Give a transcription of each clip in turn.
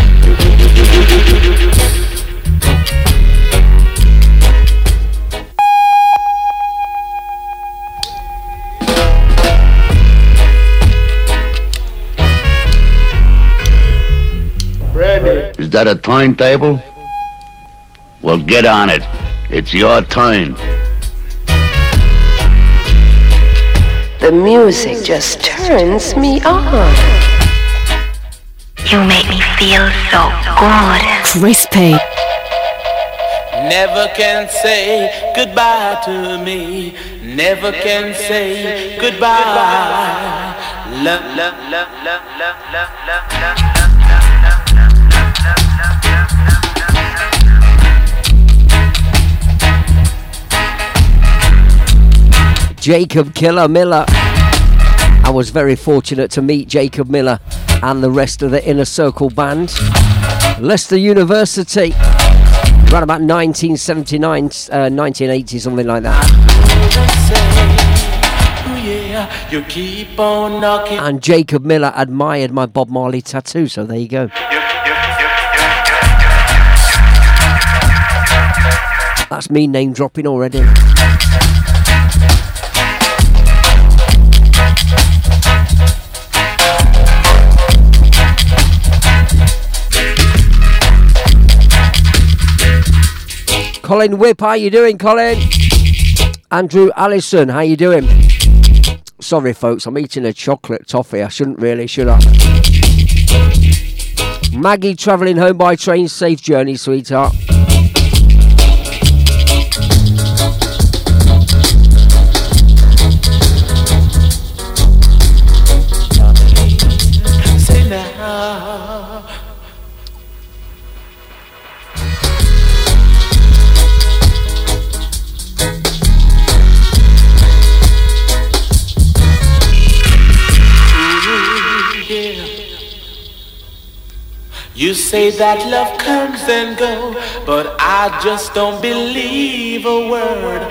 Brandy. Is that a timetable? Well, get on it. It's your time. The music just turns me on. You make me feel so good. Crispy. Never can say goodbye to me. Never can say goodbye. Love, love, love, love, love, love, love, love, love, love, love, love, love, love. Jacob Killer Miller. I was very fortunate to meet Jacob Miller and the rest of the Inner Circle band. Leicester University, around about 1979, 1980, something like that. And Jacob Miller admired my Bob Marley tattoo, so there you go. That's me name dropping already. Colin Whip, how you doing, Colin? Andrew Allison, how you doing? Sorry, folks, I'm eating a chocolate toffee. I shouldn't really, should I? Maggie, travelling home by train. Safe journey, sweetheart. You say that love comes and goes, but I just don't believe a word.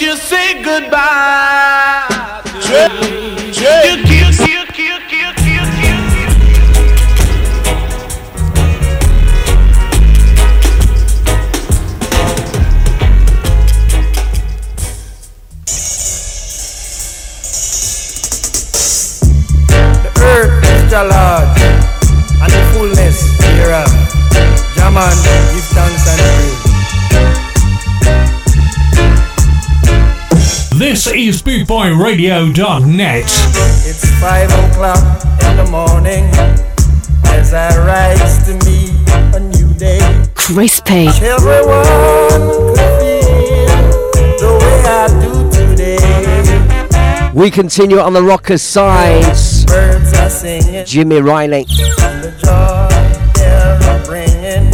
You say goodbye to me. The earth is the Lord and the fullness thereof. Jaman, give thanks and praise. This is BootboyRadio.net. It's 5 o'clock in the morning as I rise to meet a new day. Crispy. Everyone could feel the way I do today. We continue on the rockers' sides. Birds are singing. Jimmy Riley. And the joy they're bringing.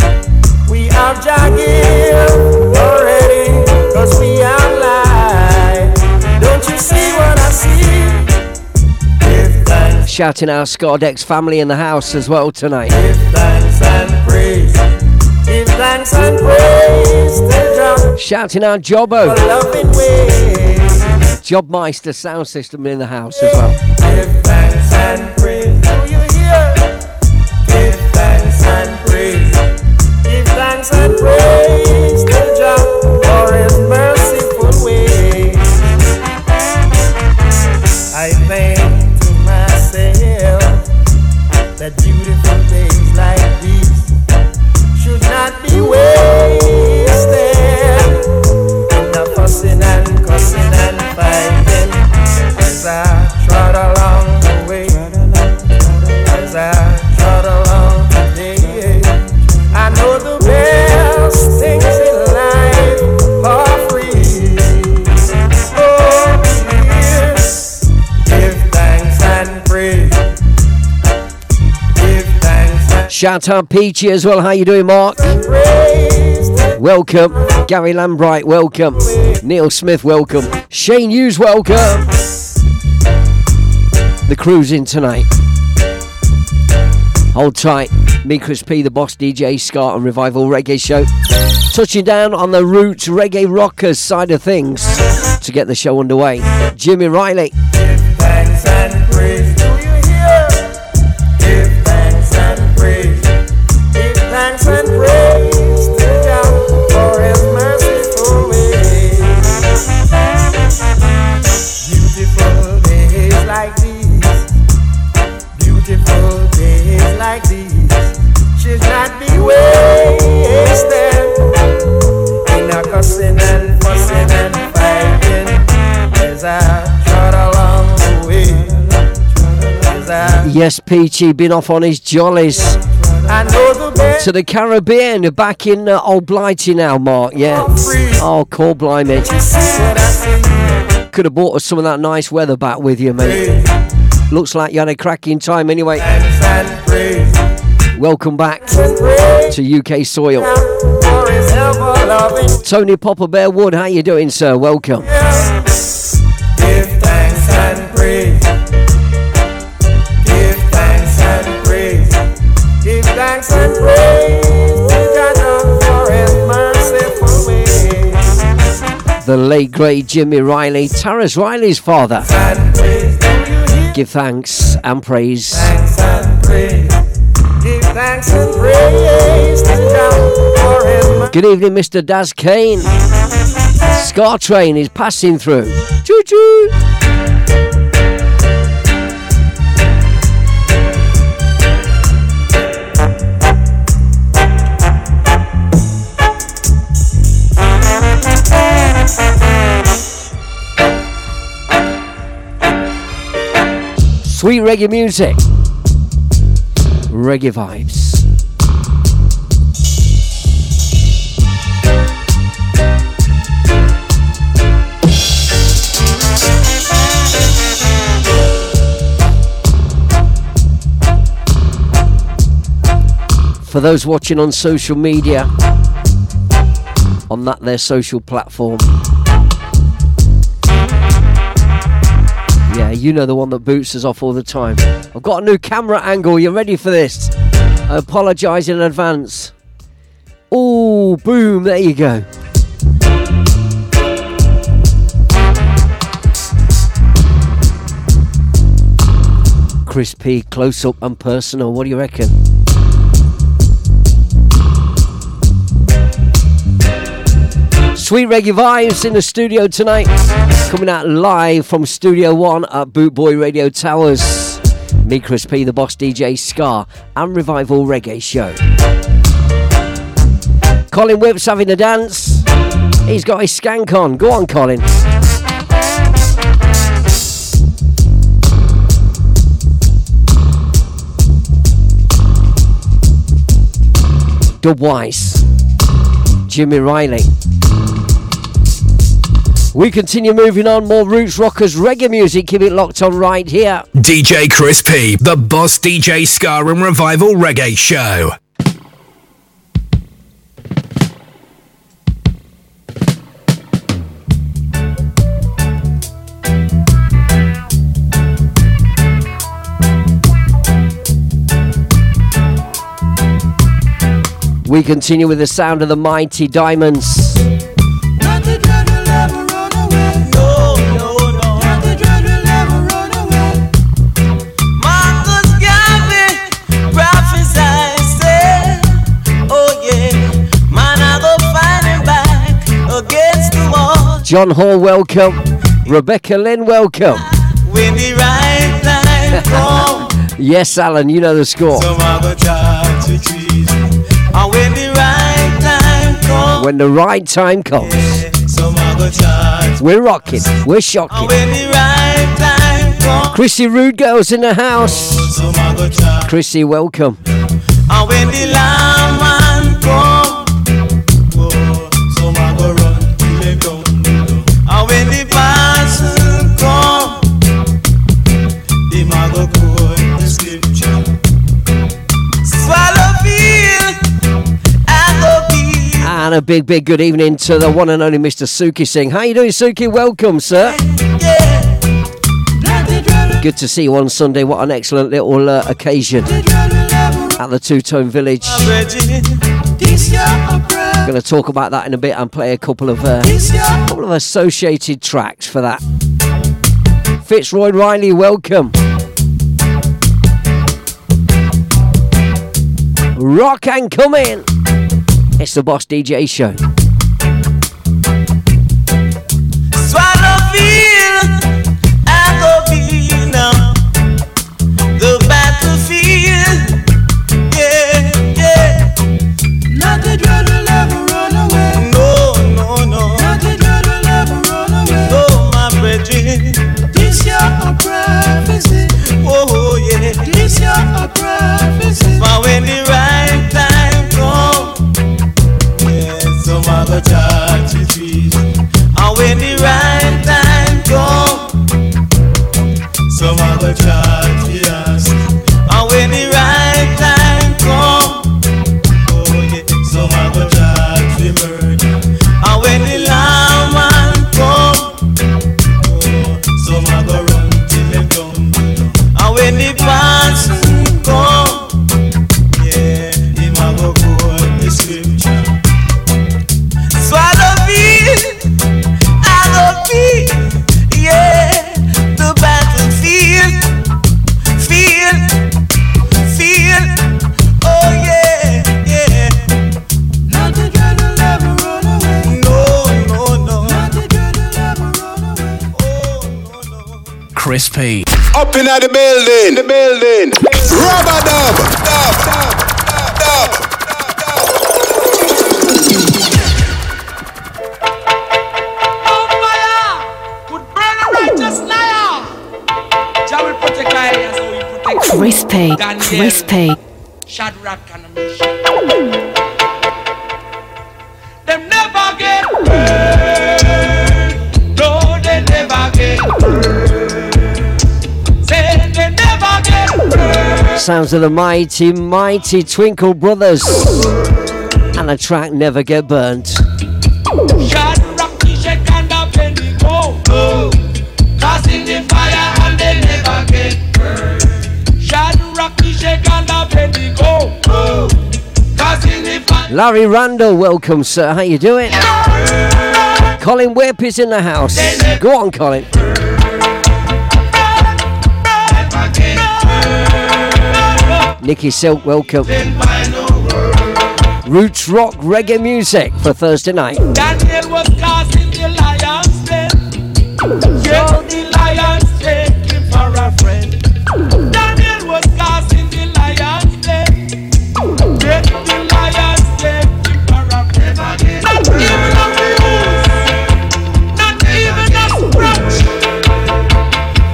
We are jogging already because we are live. See what I see. Shouting our Scardex family in the house as well tonight. Give thanks and praise. Give thanks and praise. Shouting our Jobbo. Jobmeister sound system in the house as well. Give thanks and praise. Do you hear? Give thanks and praise. Give thanks and praise. The job for his merciful way. I think to myself that beautiful days like these should not be wasted. I'm not fussing and cussing and fighting as I trot along the way. Shout out Peachy as well. How you doing, Mark? Welcome. Gary Lambright, welcome. Neil Smith, welcome. Shane Hughes, welcome. The crew's in tonight. Hold tight. Me, Chris P, the boss, DJ Scar, and Revival Reggae Show. Touching down on the roots reggae rockers side of things to get the show underway. Jimmy Riley. Yes, Peachy been off on his jollies to the Caribbean, back in Old Blighty now, Mark, yeah. Oh, call blimey. Could have bought us some of that nice weather back with you, mate. Looks like you had a cracking time anyway. Welcome back to UK soil. Tony Popper Bear Wood, how you doing, sir? Welcome. And praise for his merciful ways. The late great Jimmy Riley, Taras Riley's father. Give thanks and praise. Thanks and praise. Give thanks and praise for his mercy. Good evening, Mr. Daz Kane. Scar train is passing through. Choo choo. Sweet reggae music, reggae vibes. For those watching on social media, on that their social platform, yeah, you know the one that boots us off all the time. I've got a new camera angle. You ready for this? I apologise in advance. Oh, boom. There you go. Chris P, close up and personal. What do you reckon? Sweet reggae vibes in the studio tonight. Coming out live from Studio One at Bootboy Radio Towers. Me, Chris P, the boss, DJ Scar, and Revival Reggae Show. Colin Whip's having a dance. He's got his skank on. Go on, Colin. Dub Weiss. Jimmy Riley. We continue moving on, more roots rockers reggae music. Keep it locked on right here. DJ Chris P, the boss DJ Scar and Revival Reggae Show. We continue with the sound of the Mighty Diamonds. John Hall, welcome. Rebecca Lynn, welcome. When the right time comes. Yes, Alan, you know the score. When the right time comes. Yeah, we're rocking. We're shocking. Right, Chrissy Rude Girl's in the house. Oh, Chrissy, welcome. And when the lawman comes. Swallow And a big, big good evening to the one and only Mr. Suki Singh. How you doing, Suki? Welcome, sir. Good to see you on Sunday. What an excellent little occasion at the Two Tone Village. I'm going to talk about that in a bit and play a couple of associated tracks for that. Fitzroy Riley, welcome. Rock and come in. It's the Boss DJ Show. Crispy. Up in the building, Rubber dub, Crispy, Shadrach and Meshach. Them never get burned. No, they never get burned. Sounds of the mighty, mighty Twinkle Brothers and a track Never Get Burnt. Larry Randall, welcome, sir. How you doing? Colin Whip is in the house. Go on, Colin. Nikki Silk, welcome. Roots rock reggae music for Thursday night. Daniel was cast in the lion's den. So the lions take him for a friend. Daniel was cast in the lion's den. The lions take him for a friend. Not even a bruise. Not even a scratch.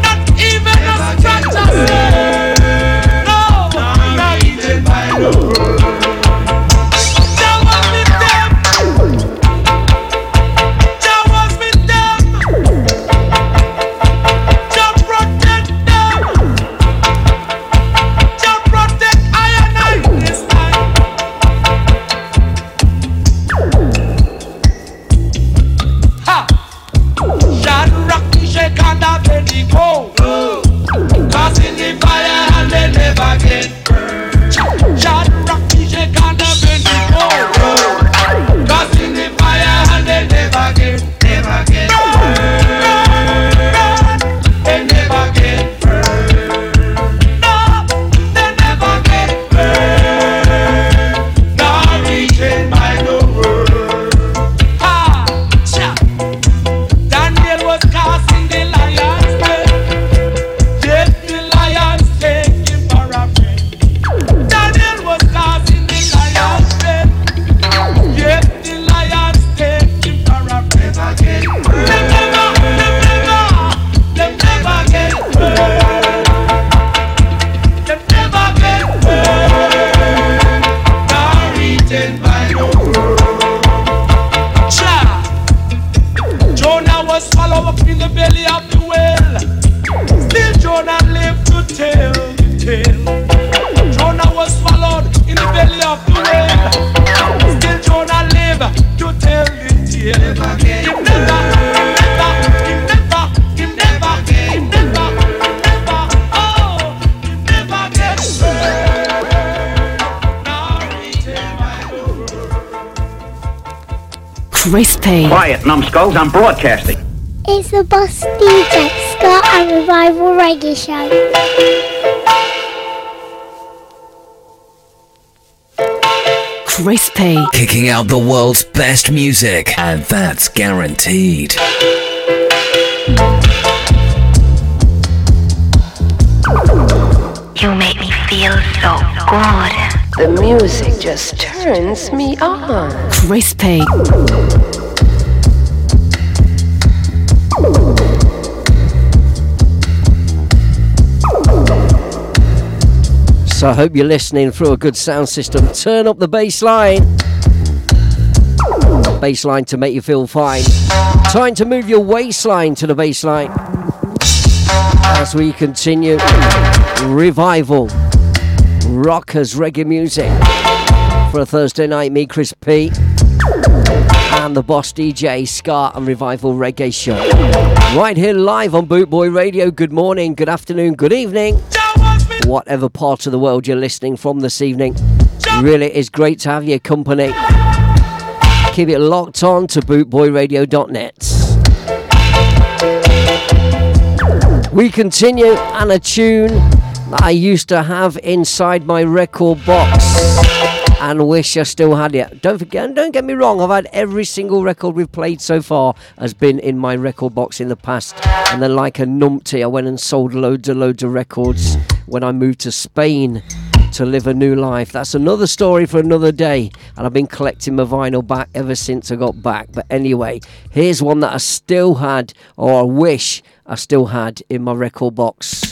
Not even a scratch of sin. Grace Payne. Quiet, numbskulls, I'm broadcasting. It's the Bus DJ Ska and Revival Reggae Show. Grace Payne. Kicking out the world's best music, and that's guaranteed. You make me feel so good. The music just turns me on. Grace Payne. So I hope you're listening through a good sound system. Turn up the bass line. Bass line to make you feel fine. Time to move your waistline to the bass line as we continue Revival Rockers Reggae Music for a Thursday night. Me, Chris P, and the Boss DJ Ska and Revival Reggae Show, right here live on Bootboy Radio. Good morning, good afternoon, good evening, whatever part of the world you're listening from this evening. Really is great to have your company. Keep it locked on to bootboyradio.net. We continue, and a tune that I used to have inside my record box and wish I still had it. Don't forget, and don't get me wrong, I've had every single record we've played so far has been in my record box in the past. And then like a numpty, I went and sold loads of records when I moved to Spain to live a new life. That's another story for another day. And I've been collecting my vinyl back ever since I got back. But anyway, here's one that I still had, or I wish I still had, in my record box.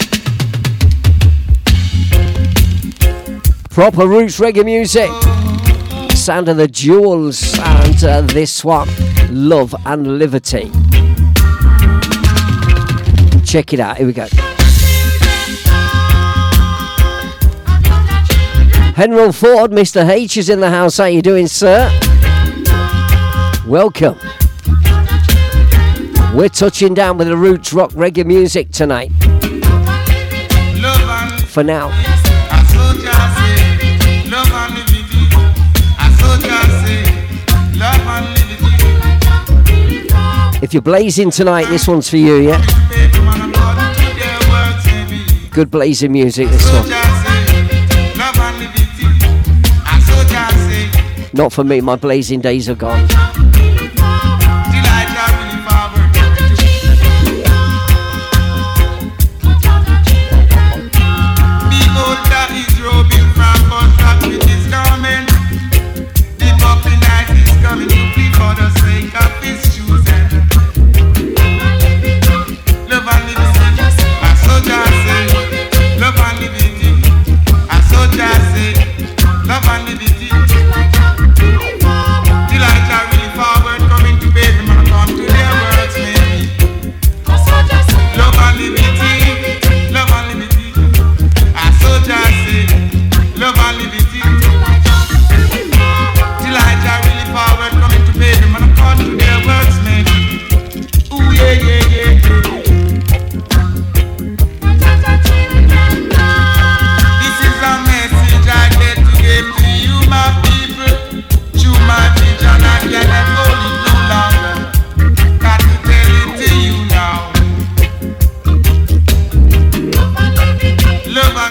Proper roots reggae music, sound of the Jewels, and this one, Love and Liberty. Check it out, here we go. Henry Ford, Mr. H is in the house. How you doing, sir? Welcome. We're touching down with the roots rock reggae music tonight. For now. If you're blazing tonight, this one's for you, yeah? Good blazing music, this one. Not for me, my blazing days are gone.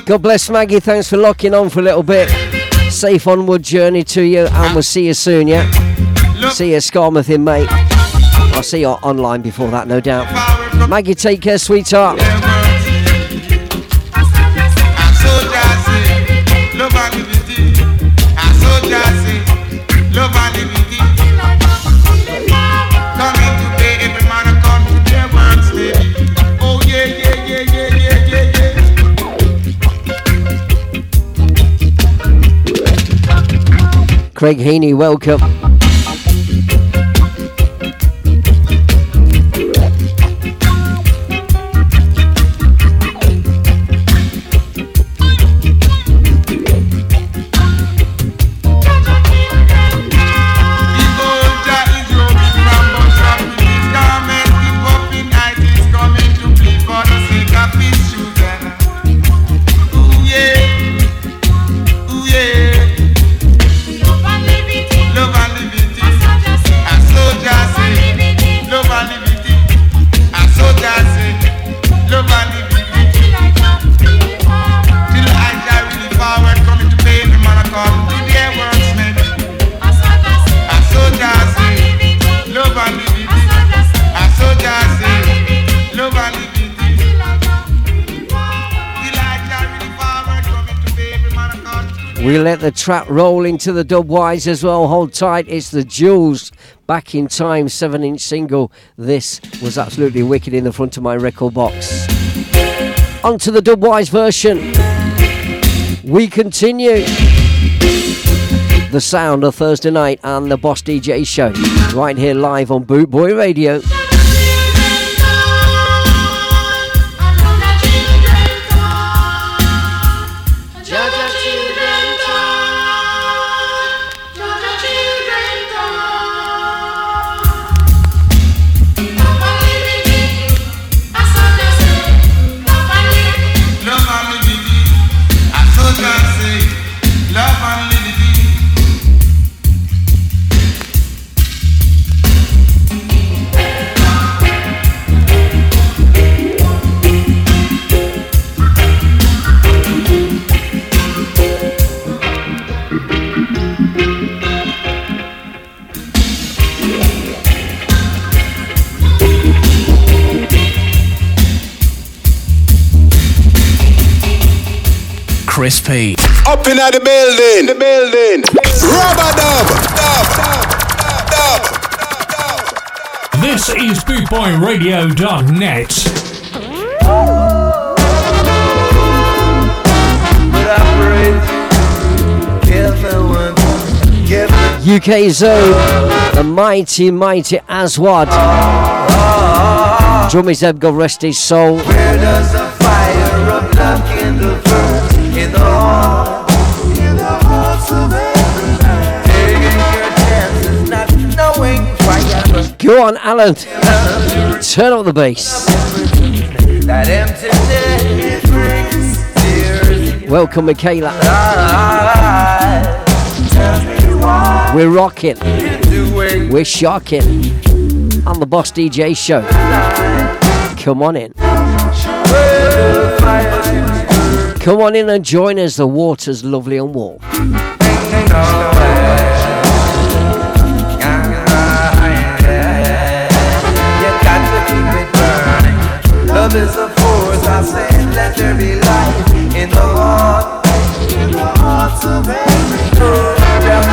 God bless Maggie, thanks for locking on for a little bit. Safe onward journey to you, and we'll see you soon, yeah? See you at Skarmouth in May. I'll see you online before that, no doubt. Maggie, take care, sweetheart. Craig Heaney, welcome. Love and We let the trap roll into the dubwise as well. Hold tight, it's the Jewels, Back in Time, 7-inch single. This was absolutely wicked in the front of my record box. On to the dubwise version. We continue. The sound of Thursday night and the Boss DJ show. Right here live on Boot Boy Radio. Crispy. Up in the building, the building. Rubber dub, dub, dub, dub, dub. This is BootboyRadio.net. UK Zone, the mighty, mighty Aswad. Drummy Zeb, God rest his soul. Where does the fire of love kindle burn? In the hearts of every man, taking your chances, not knowing why ever. Go on, Alan. Turn up the bass. That emptiness it brings tears. Welcome, Michaela. We're rocking. We're shocking. On the Boss DJ show. Come on in. Come on in and join us, the water's lovely and warm. Love is a force, I say, let there be light in the hearts of every girl. Down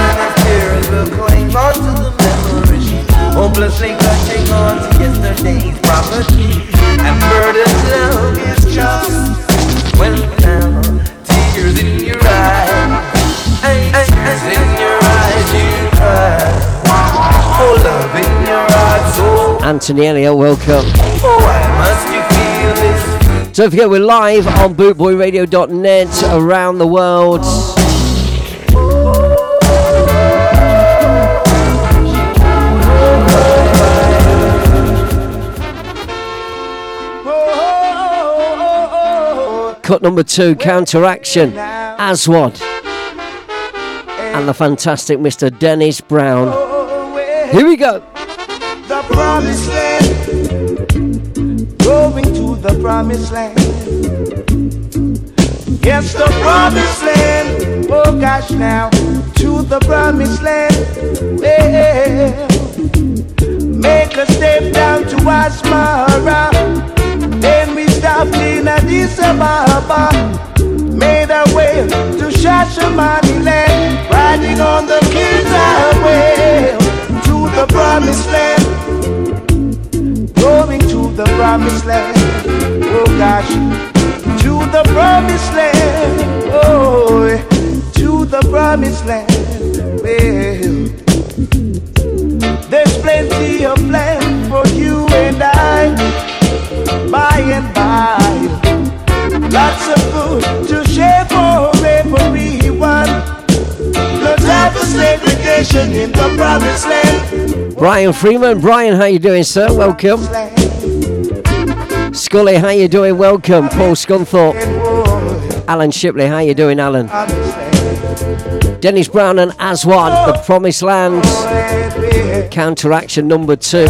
in the will cling on to the memories, hopelessly clutching on to yesterday's property. And burdened love is just when down, tears in your eyes, tears in your eyes, you cry. Oh, love in your eyes, oh. Anthony Elliott, welcome. Oh, why must you feel this? Don't forget, we're live on BootboyRadio.net around the world. Cut number 2, Counteraction, Aswad, and the fantastic Mr. Dennis Brown. Here we go. The promised land, going to the promised land. Yes, the promised land, oh gosh now, to the promised land. Yeah. Make a step down to Asmara. Then we stopped in Addis Ababa, made our way to Shashamaniland, riding on the King's Highway to the promised land, going to the promised land, oh gosh, to the promised land, oh, to the promised land, well, there's plenty of land for you and I. By and by, lots of food to share for everyone. No time for segregation in the promised land. Brian Freeman, Brian, how you doing, sir? Welcome. Scully, how you doing? Welcome. Paul Scunthorpe. Alan Shipley, how you doing, Alan? Dennis Brown and Aswad, the promised land. Counteraction number 2.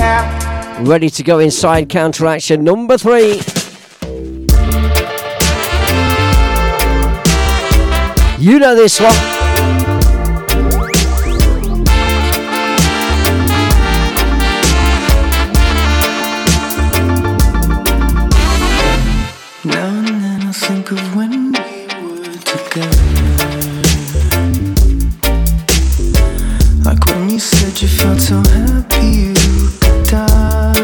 Ready to go inside Counteraction number 3. You know this one. Now and then I think of when we were together, like when you said you felt so happy you could die.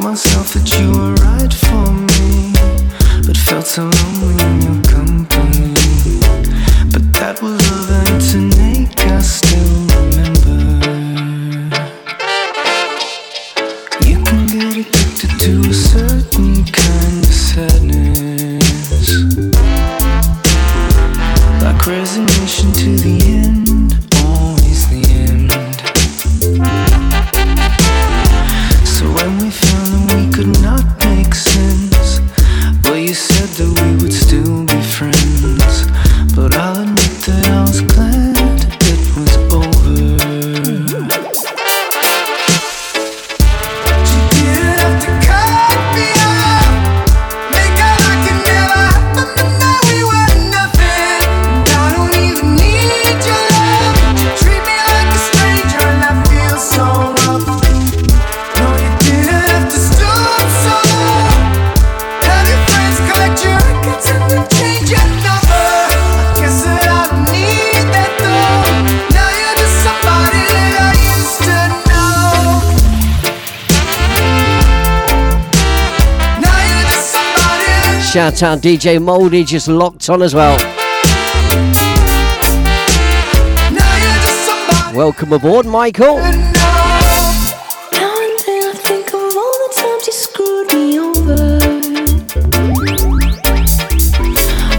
Myself that you were right for me, but felt so lonely in your company. But that was love, and to make us still remember. You can get addicted to a certain kind of sadness, like resignation to the end, always the end. So when we could not make sense, but you said that we would still be friends. But I'll admit that I was glad it was over. You didn't have to cut me off, make out like it never happened, and now we were nothing. And I don't even need your love. You treat me like a stranger, and I feel so rough. Shout out DJ Moldy, just locked on as well. Welcome aboard, Michael. Now and then I think of all the times you screwed me over.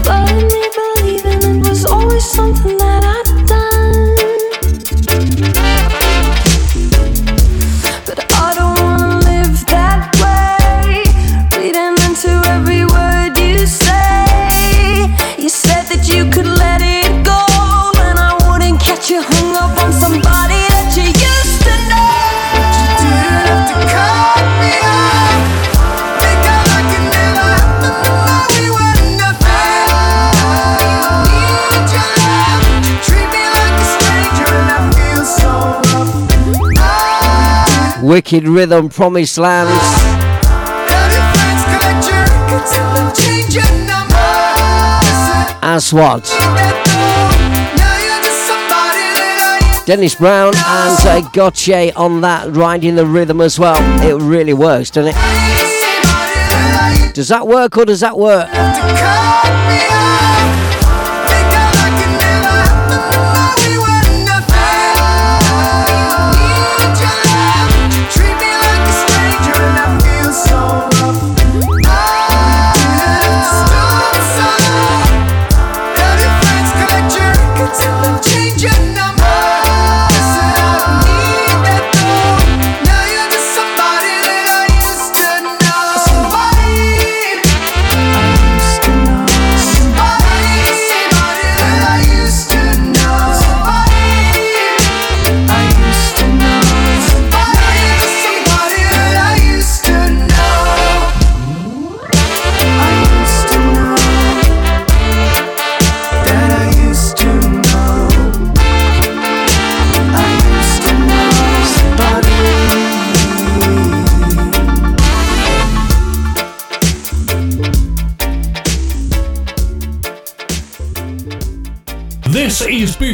But in me believing it was always something that I'd done. But I don't want to live that way, reading into every word you could let it go, and I wouldn't catch you hung up on somebody that you used to know. But you didn't have to cut me off, think I like it never happened, and now we were nothing. I need your love, you treat me like a stranger, and I feel so rough. Wicked Rhythm, Promised Land. Have your friends collect your records and then change your number. As what? Dennis Brown and Gautier on that, Riding the Rhythm as well. It really works, doesn't it? Does that work or does that work? This is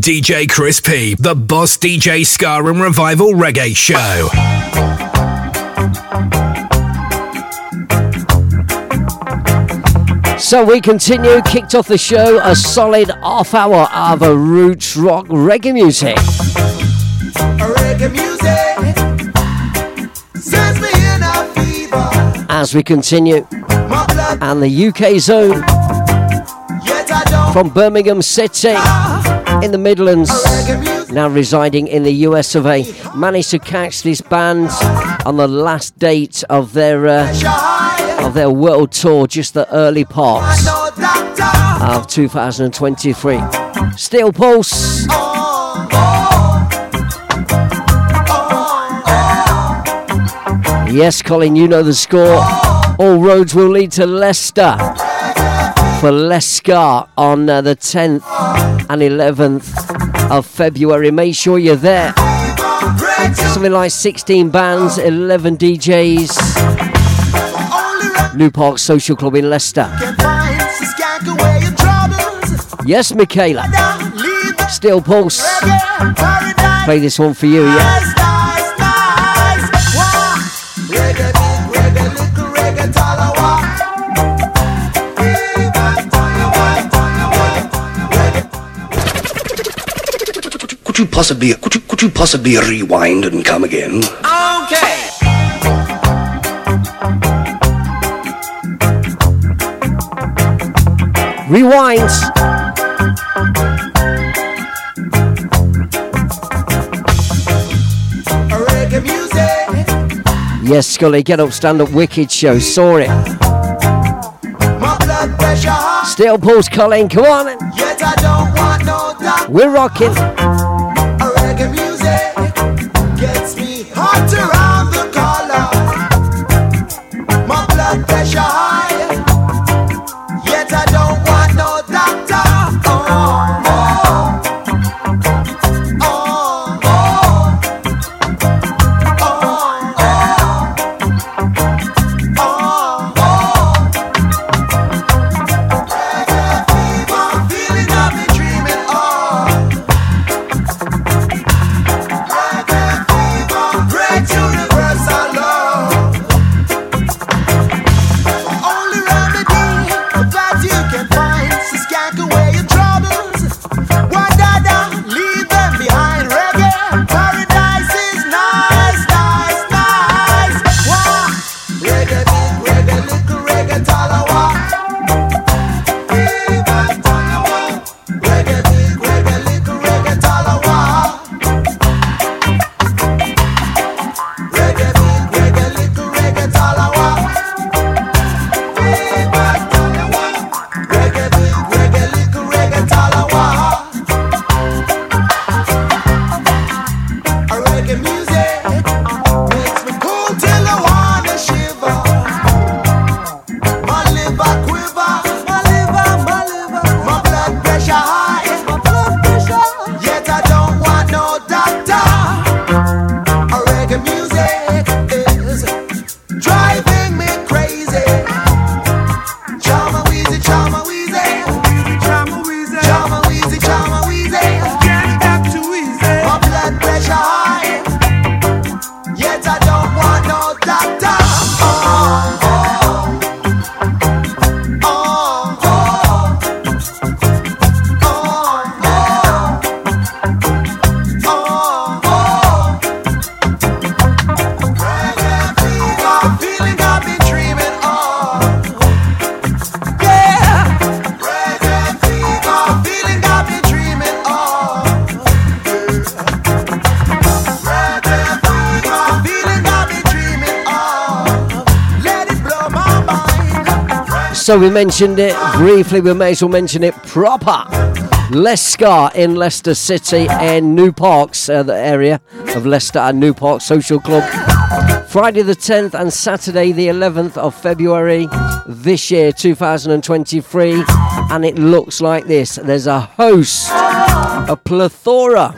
DJ Chris P, the Boss DJ Ska and Revival Reggae Show. So we continue, kicked off the show, a solid half hour of roots rock reggae music. Reggae music sends me in a fever. As we continue. My and the UK Zone from Birmingham City in the Midlands, now residing in the US of A. Managed to catch this band on the last date of their world tour, just the early parts of 2023. Steel Pulse. Yes, Colin, you know the score. All roads will lead to Leicester for Lescar on the 10th and 11th of February. Make sure you're there. Something like 16 bands, 11 DJs. New Park Social Club in Leicester. Yes, Michaela. Steel Pulse. Play this one for you, yeah. Could you possibly rewind and come again? Okay. Rewind. Reggae music. Yes, Scully, get up, stand up, wicked show. Saw it. My blood pressure. Steel Pulse, Colin, come on. Yet I don't want no doubt. We're rocking. So we mentioned it briefly, we may as well mention it proper. Lescar in Leicester City and New Parks, the area of Leicester and New Park Social Club. Friday the 10th and Saturday the 11th of February this year, 2023. And it looks like this. There's a host, a plethora.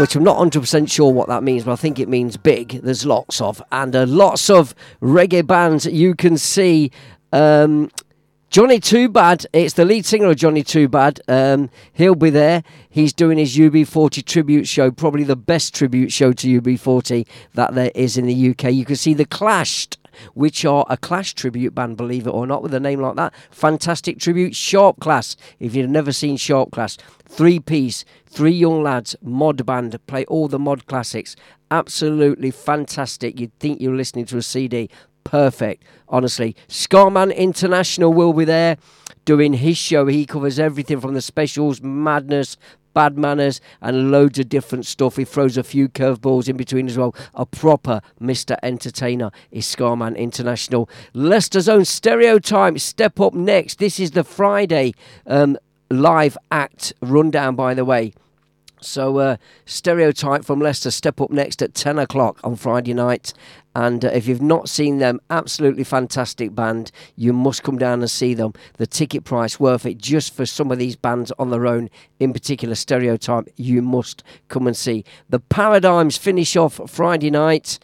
Which I'm not 100% sure what that means, but I think it means big. There's lots of, and lots of reggae bands. You can see Johnny Too Bad. It's the lead singer of Johnny Too Bad. He'll be there. He's doing his UB40 tribute show, probably the best tribute show to UB40 that there is in the UK. You can see The Clashed, which are a Clash tribute band, believe it or not, with a name like that. Fantastic tribute. Sharp Class, if you've never seen Sharp Class. Three-piece, three young lads, mod band, play all the mod classics. Absolutely fantastic. You'd think you're listening to a CD. perfect, honestly. Scarman International will be there doing his show. He covers everything from the specials, madness, bad manners, and loads of different stuff. He throws a few curveballs in between as well. A proper Mr. Entertainer is Scarman International. Leicester's own Stereotype step up next. This is the Friday live act rundown, by the way. So Stereotype from Leicester step up next at 10 o'clock on Friday night. And if you've not seen them, absolutely fantastic band. You must come down and see them. The ticket price worth it just for some of these bands on their own. In particular, Stereotype, you must come and see. The Paradigms finish off Friday night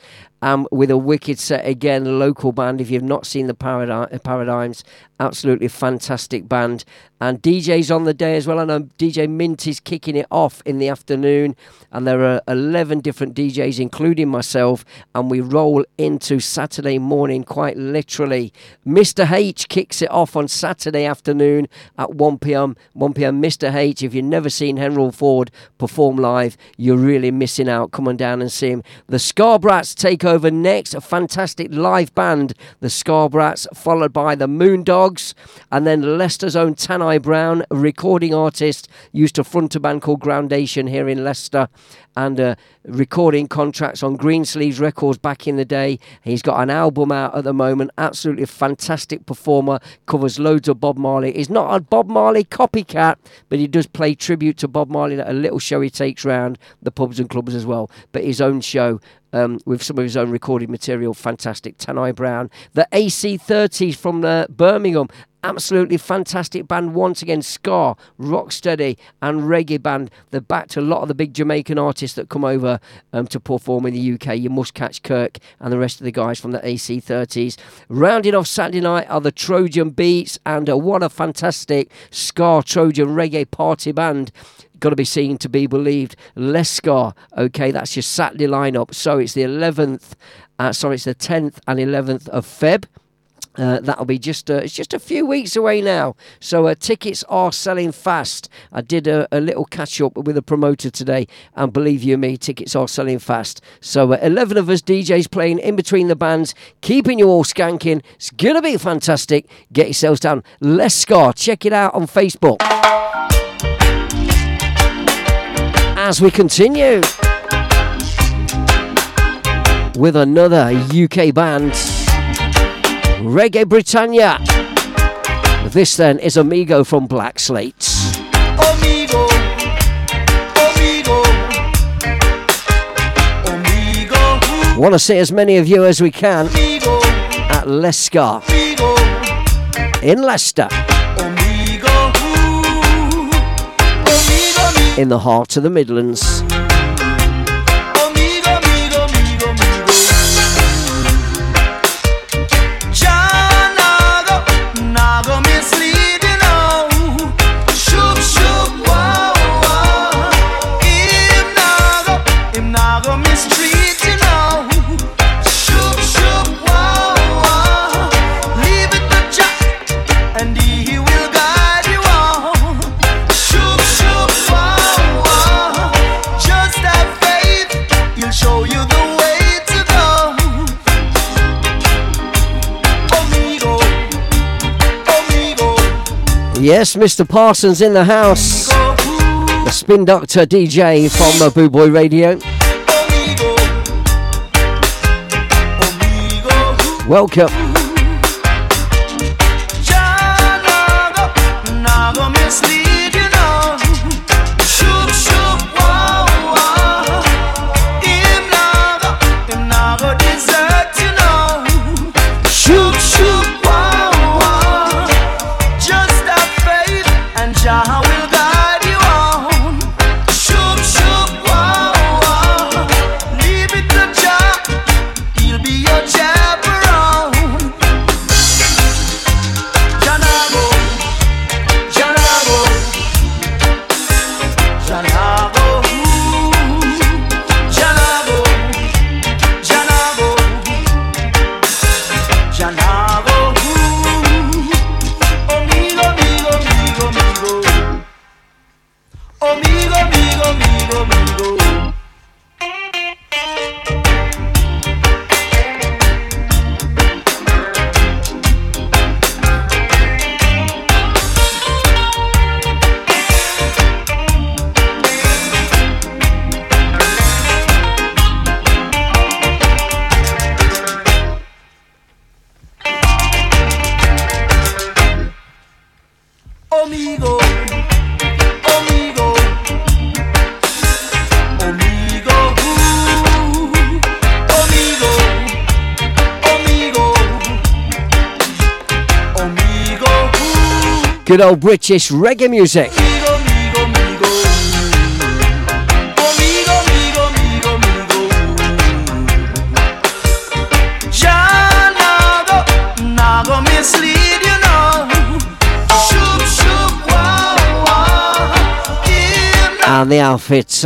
with a wicked set again, local band. If you've not seen the Paradigms, absolutely fantastic band. And DJs on the day as well. I know DJ Mint is kicking it off in the afternoon. And there are 11 different DJs, including myself. And we roll into Saturday morning, quite literally. Mr. H kicks it off on Saturday afternoon at 1 p.m. Mr. H, if you've never seen Henry Ford perform live, you're really missing out. Come on down and see him. The Scarbrats take over next. A fantastic live band, the Scarbrats, followed by the Moondogs. And then Leicester's own Tanai Brown, a recording artist, used to front a band called Groundation here in Leicester. And recording contracts on Greensleeves Records back in the day. He's got an album out at the moment. Absolutely fantastic performer. Covers loads of Bob Marley. He's not a Bob Marley copycat, but he does play tribute to Bob Marley at a little show he takes round the pubs and clubs as well. But his own show with some of his own recorded material. Fantastic. Tanai Brown. The AC30s from Birmingham. Absolutely fantastic band once again. Ska, rocksteady and reggae band. They're back to a lot of the big Jamaican artists that come over to perform in the UK. You must catch Kirk and the rest of the guys from the AC30s. Rounding off Saturday night are the Trojan Beats, and what a fantastic ska Trojan reggae party band. Got to be seen to be believed. Less Scar. Okay, that's your Saturday lineup. So it's the 10th and 11th of Feb. That'll be it's just a few weeks away now. So tickets are selling fast. I did a little catch-up with a promoter today, and believe you me, tickets are selling fast. So 11 of us DJs playing in between the bands, keeping you all skanking. It's going to be fantastic. Get yourselves down. Less Scar. Check it out on Facebook. As we continue with another UK band, Reggae Britannia. This then is Amigo from Black Slates. Amigo. Amigo. Amigo. Want to see as many of you as we can Amigo. At Lescar Amigo. In Leicester. In the heart of the Midlands. Yes, Mr. Parsons in the house, the Spin Doctor DJ from Boo Boy Radio. Welcome. Leave it to Jah, he'll be your chaperone. Good old British reggae music. And the outfit,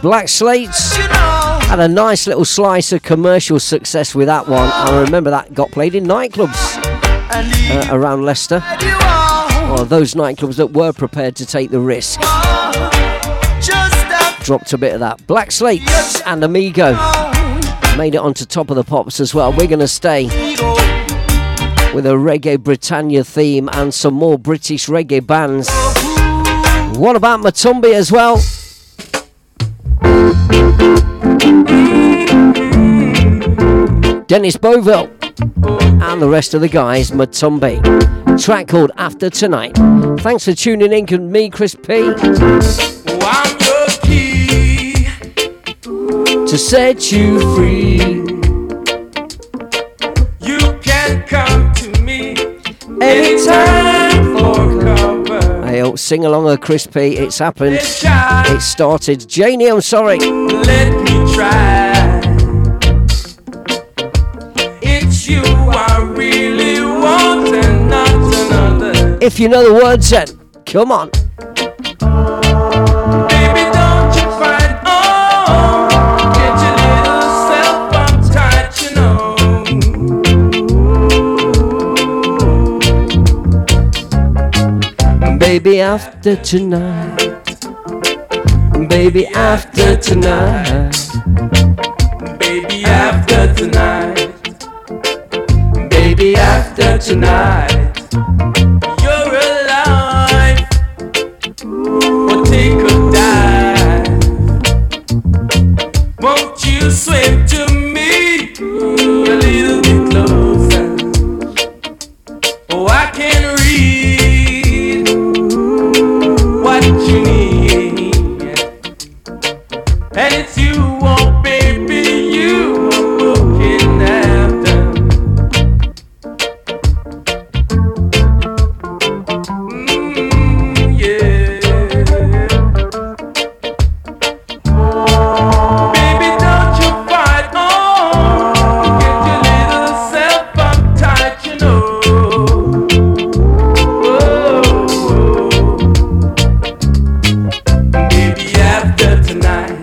Black Slates, had a nice little slice of commercial success with that one. I remember that got played in nightclubs around Leicester. Well, those nightclubs that were prepared to take the risk. Dropped a bit of that. Black Slates and Amigo made it onto Top of the Pops as well. We're going to stay with a Reggae Britannia theme and some more British reggae bands. What about Matumbi as well? Dennis Beauville and the rest of the guys, Matumbi. A track called After Tonight. Thanks for tuning in with me, Chris P. I'm lucky to set you free. You can come to me anytime for cover. Sing along a crispy, it's happened. It started. Janie, I'm sorry. Let me try. It's you I really want and not another. If you know the words, then come on. Baby, don't you find all. Get your little self up tight, you know. Baby, after tonight. Baby, after tonight. Baby, after tonight. Baby, after tonight. You're alive. But take a dive. Won't you swim to me a little bit closer? Oh, I can read. And it's you, oh baby, you I'm looking after. Yeah. Baby, don't you fight on. Get your little self up tight, you know. Oh. Baby, after tonight.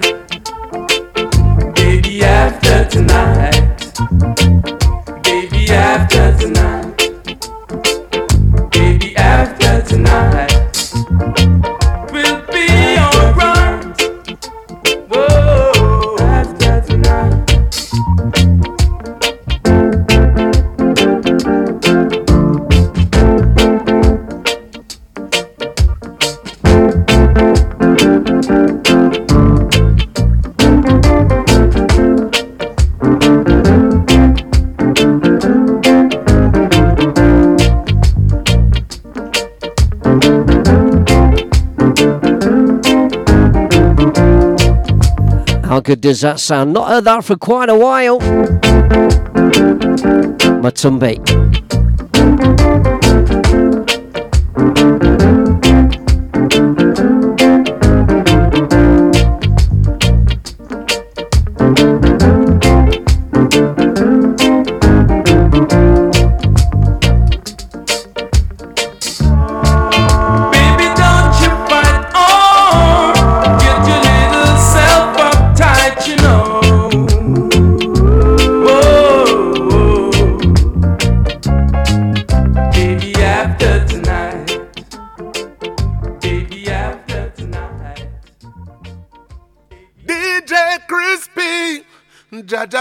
Tonight, baby, after tonight, baby, after tonight, we'll be alright. Whoa, after tonight. How good does that sound? Not heard that for quite a while. Matumbi.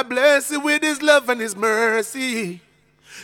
Bless you with his love and his mercy.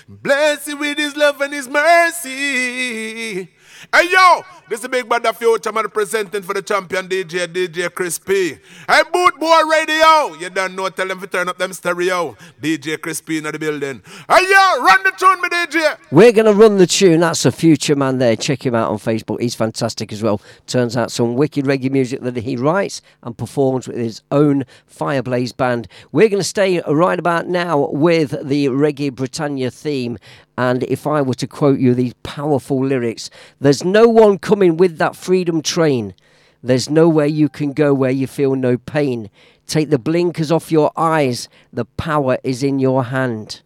Bless you with his love and his mercy. Hey yo, this is Big Bad of Future Man presenting for the champion DJ Chris P. Hey Boot Boy Radio, you don't know, tell them to turn up them stereo. DJ Chris P in the building. Hey yo, run the tune me DJ. We're going to run the tune, that's a Future Man there. Check him out on Facebook, he's fantastic as well. Turns out some wicked reggae music that he writes and performs with his own Fireblaze band. We're going to stay right about now with the Reggae Britannia theme And if I were to quote you these powerful lyrics, there's no one coming with that freedom train. There's nowhere you can go where you feel no pain. Take the blinkers off your eyes. The power is in your hand.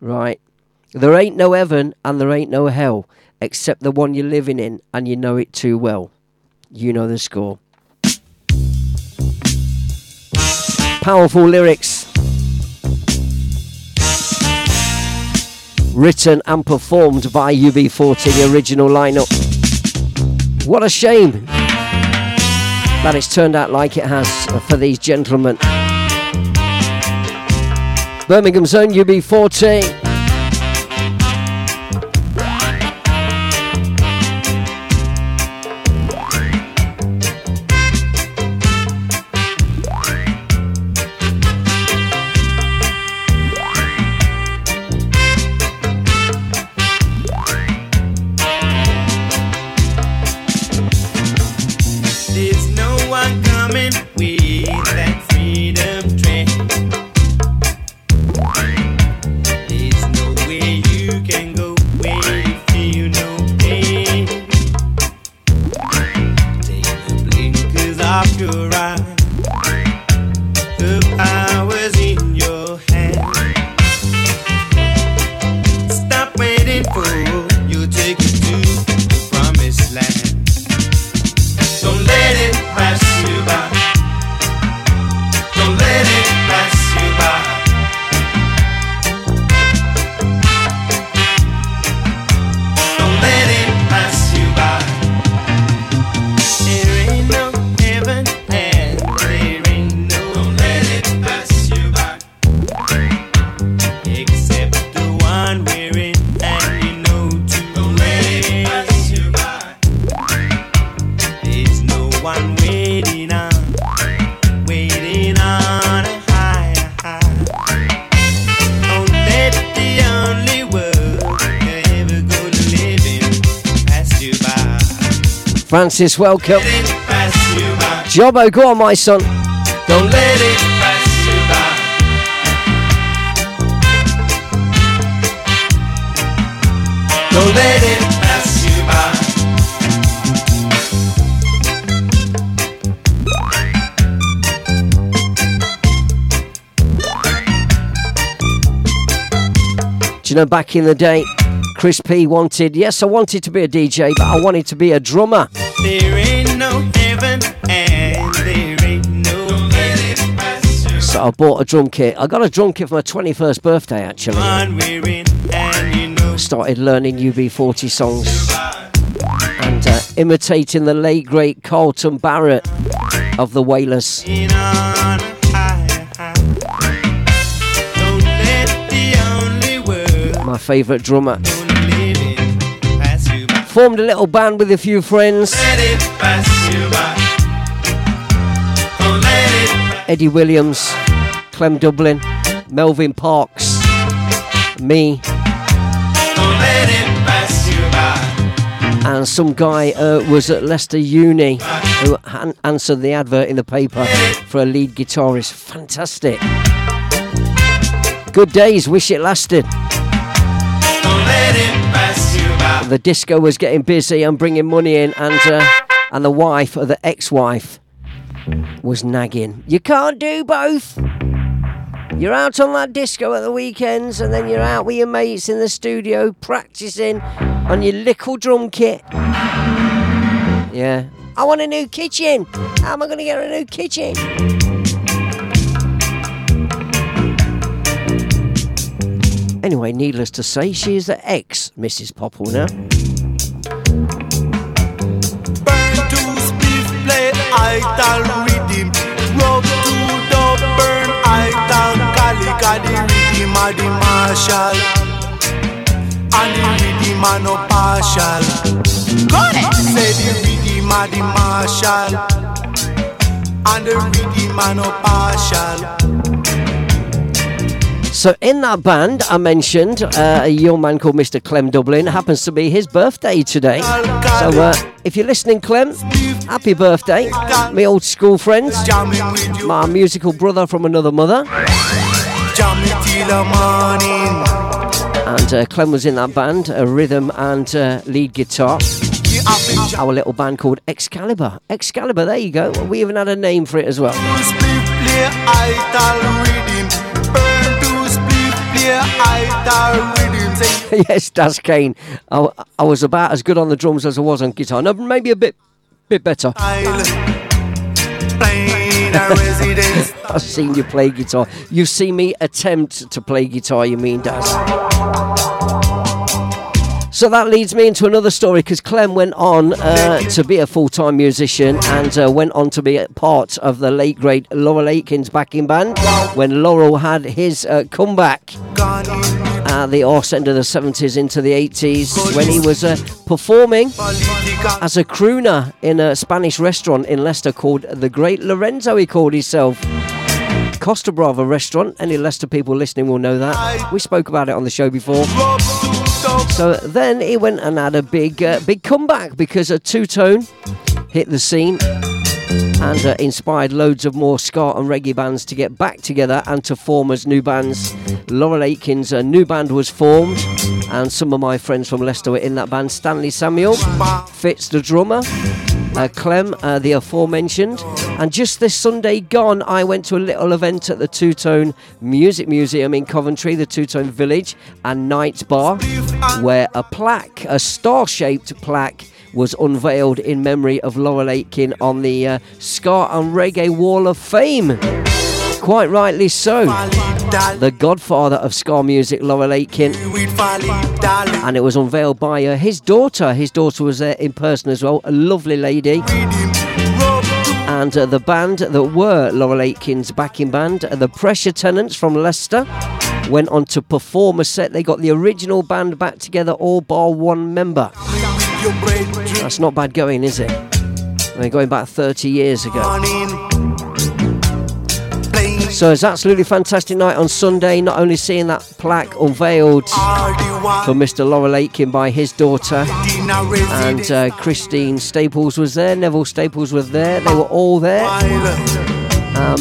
Right. There ain't no heaven and there ain't no hell, except the one you're living in, and you know it too well. You know the score. Powerful lyrics. Written and performed by UB40, the original lineup. What a shame that it's turned out like it has for these gentlemen. Birmingham's own UB40. Francis, welcome. Jobbo, go on, my son. Don't let it pass you by. Don't let it pass you by. Do you know, back in the day, Chris P wanted, yes, I wanted to be a DJ, but I wanted to be a drummer. There ain't no heaven and there ain't no hell. So I bought a drum kit. I got a drum kit for my 21st birthday, actually. Started learning UB40 songs and imitating the late, great Carlton Barrett of the Wailers. My favourite drummer. Formed a little band with a few friends. Eddie Williams, Clem Dublin, Melvin Parks, me, and some guy was at Leicester Uni who answered the advert in the paper for a lead guitarist. Fantastic. Good days, wish it lasted. The disco was getting busy and bringing money in, and the wife, or the ex-wife, was nagging. You can't do both. You're out on that disco at the weekends, and then you're out with your mates in the studio practicing on your little drum kit. Yeah. I want a new kitchen. How am I going to get a new kitchen? Anyway, needless to say, she is the ex-Mrs. Popple now. Burn to spliff, play idol rhythm. Rub to the burn idol. Calicadi rhythm a the marshal. And the rhythm a no partial. Got it! Say the rhythm a the marshal. And the rhythm a no partial. So in that band I mentioned, a young man called Mr. Clem Dublin. Happens to be his birthday today. So if you're listening, Clem, happy birthday. My old school friend, my musical brother from another mother. And Clem was in that band, rhythm and lead guitar. Our little band called Excalibur. Excalibur, there you go. We even had a name for it as well. Yes, Das Kane. I was about as good on the drums as I was on guitar. No, maybe a bit better. I've seen you play guitar. You've seen me attempt to play guitar, you mean, Daz. So that leads me into another story, because Clem went on to be a full-time musician and went on to be a part of the late great Laurel Aitken's backing band when Laurel had his comeback at the arse end of the 70s into the 80s, when he was performing as a crooner in a Spanish restaurant in Leicester called The Great Lorenzo, he called himself. Costa Brava restaurant. Any Leicester people listening will know that. We spoke about it on the show before. So then he went and had a big comeback, because a two-tone hit the scene and inspired loads of more ska and reggae bands to get back together and to form as new bands. Laurel Aitken's new band was formed, and some of my friends from Leicester were in that band. Stanley Samuel, Fitz the drummer, Clem, the aforementioned. And just this Sunday gone, I went to a little event at the Two Tone Music Museum in Coventry, the Two Tone Village and Nights Bar, where a plaque, a star-shaped plaque, was unveiled in memory of Laurel Aitken on the Ska and Reggae Wall of Fame. Quite rightly so. The godfather of ska music, Laurel Aitken. And it was unveiled by his daughter. His daughter was there in person as well, a lovely lady. And the band that were Laurel Aitken's backing band, the Pressure Tenants from Leicester, went on to perform a set. They got the original band back together, all bar one member. That's not bad going, is it? I mean, going back 30 years ago. So it's absolutely fantastic night on Sunday, not only seeing that plaque unveiled for Mr. Laurel Aitken by his daughter, and Christine Staples was there, Neville Staples was there, they were all there.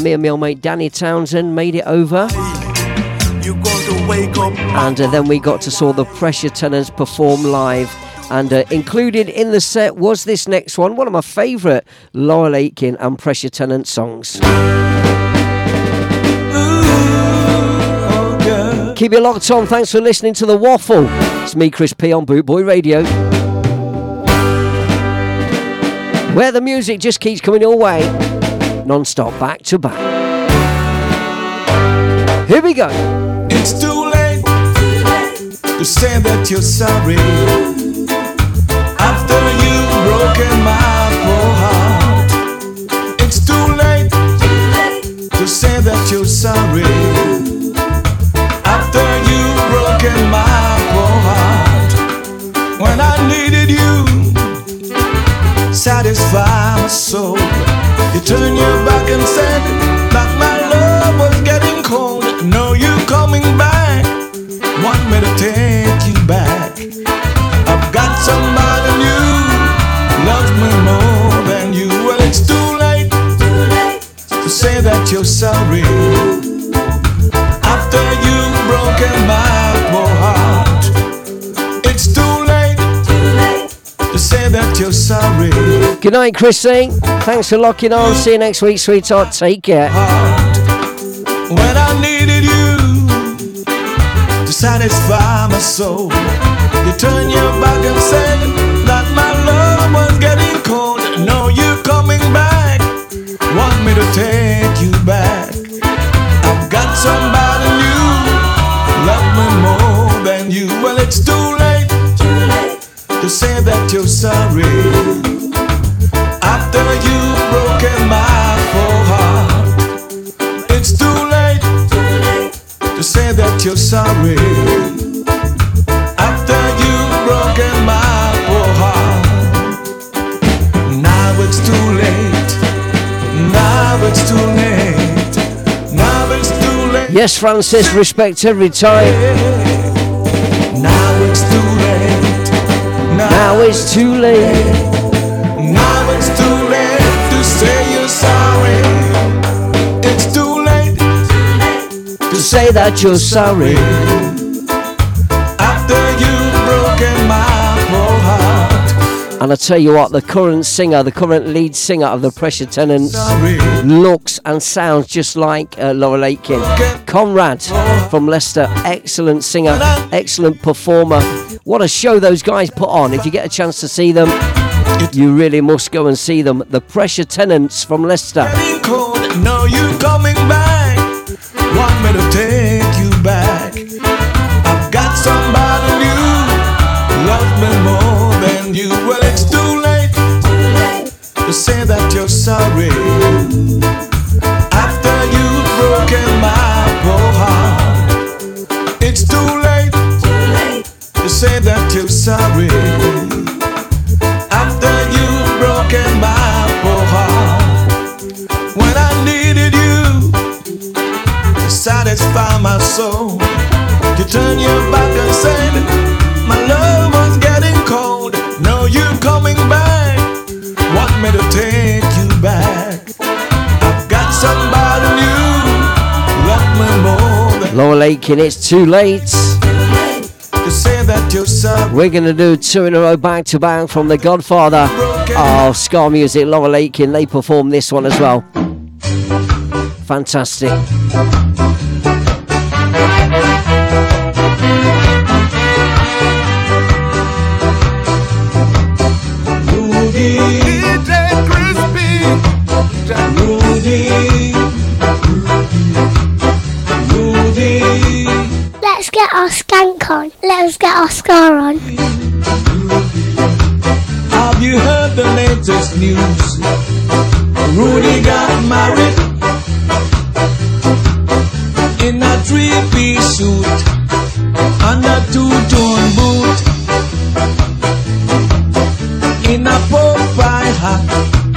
Me and my old mate Danny Townsend made it over. And then we got to saw the Pressure Tenors perform live. And included in the set was this next one, one of my favourite Laurel Aitken and Pressure Tenant songs. Keep it locked on. Thanks for listening to The Waffle. It's me, Chris P, on Bootboy Radio, where the music just keeps coming your way, non-stop, back to back. Here we go. It's too late to say that you're sorry, after you've broken my poor heart. It's too late to say that you're sorry, after you've broken my poor heart. When I needed you, satisfy my soul, you turned your back and said that my love was getting cold. No, you coming back, want me to take you back. I've got somebody new, loves me more than you. Well, it's too late to say that you're sorry, after you've broken my poor heart. It's too late to say that you're sorry. Good night, Chrissy. Thanks for locking on. See you next week, sweetheart. Take care. When I needed you to satisfy my soul, you turned your back and said that my love was getting cold. No, you're coming back, want me to take you back. Got somebody new, love me more than you. Well, it's too late to say that you're sorry, after you've broken my poor heart. It's too late to say that you're sorry, after you've broken my poor heart. Now it's too late, now it's too late. Yes, Francis, respect every time. Now it's too late. Now it's too late. Now it's too late to say you're sorry. It's too late to say that you're sorry. And I tell you what, the current singer, the current lead singer of The Pressure Tenants, looks and sounds just like Laura Aitken. Conrad from Leicester, excellent singer, excellent performer. What a show those guys put on. If you get a chance to see them, you really must go and see them. The Pressure Tenants from Leicester. Now you're coming back. Want me to take you back? I've got somebody new. Love me more than you. Well, it's too late to say that you're sorry. After you've broken my poor heart, it's too late to say that you're sorry. After you've broken my poor heart. When I needed you to satisfy my soul, you turned your back and said my love was getting cold. Now you're coming back, want me to take you back. I've got somebody new, love me more than Laura Aitken. It's too late. We're going to do two in a row back to back from The Godfather of ska music, Laura Aitken. They performed this one as well. Fantastic. Let's get our skank on. Let's get our scar on. Have you heard the latest news? Rudy got married in a 3-piece suit and a 2-tone boot, in a Popeye hat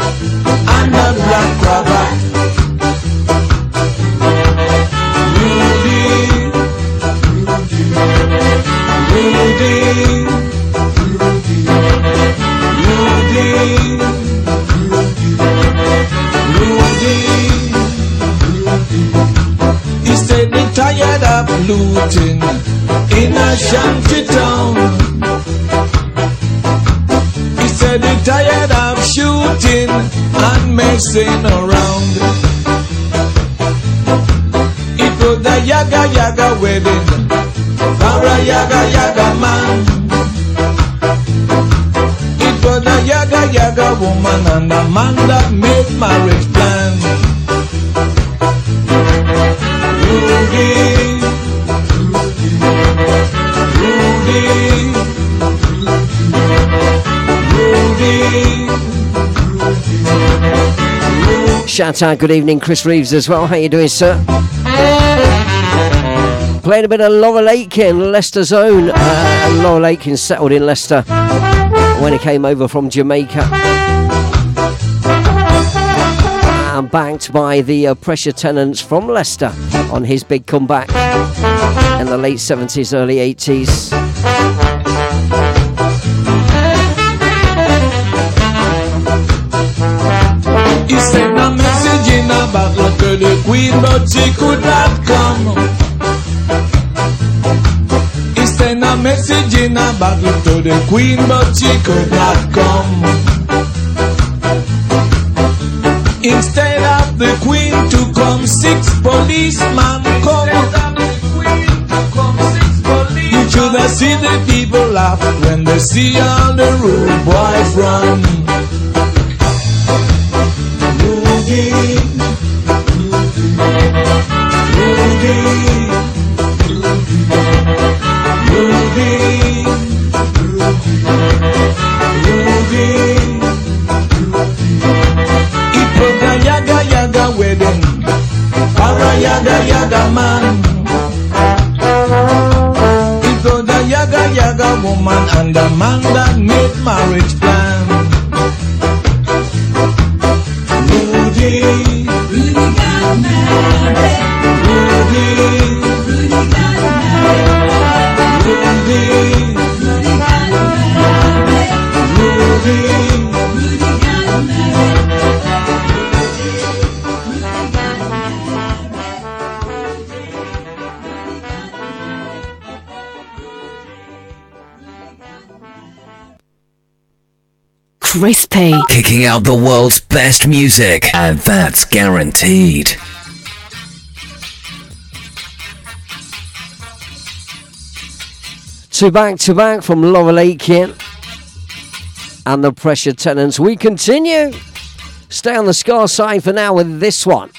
and a black cravat. He said they're tired of looting in a shanty town. He said they're tired of shooting and messing around. It was a yaga yaga wedding for a yaga yaga man. It was a yaga yaga woman and a man that made marriage plans. Shout out, good evening, Chris Reeves as well. How you doing, sir? Playing a bit of Laura Aitken, Leicester's own. Laura Aitken settled in Leicester when he came over from Jamaica. And backed by the Pressure Tenants from Leicester on his big comeback in the late 70s, early 80s. He sent a message in a bottle to the queen, but she could not come. He sent a message in a bottle to the queen, but she could not come. Instead of the queen to come, 6 policemen come. You should have seen the people laugh when they see all the rude boys run. Rudy, it was a yaga yaga wedding for a yaga yaga man. It was a yaga yaga woman and a man that made marriage plans. Rudy got married. Rudy got married. Rudy got married. Rudy got married. Crispy. Kicking out the world's best music, and that's guaranteed. To back from Laurel Aiken and the Pressure Tenants. We continue. Stay on the Scar side for now with this one.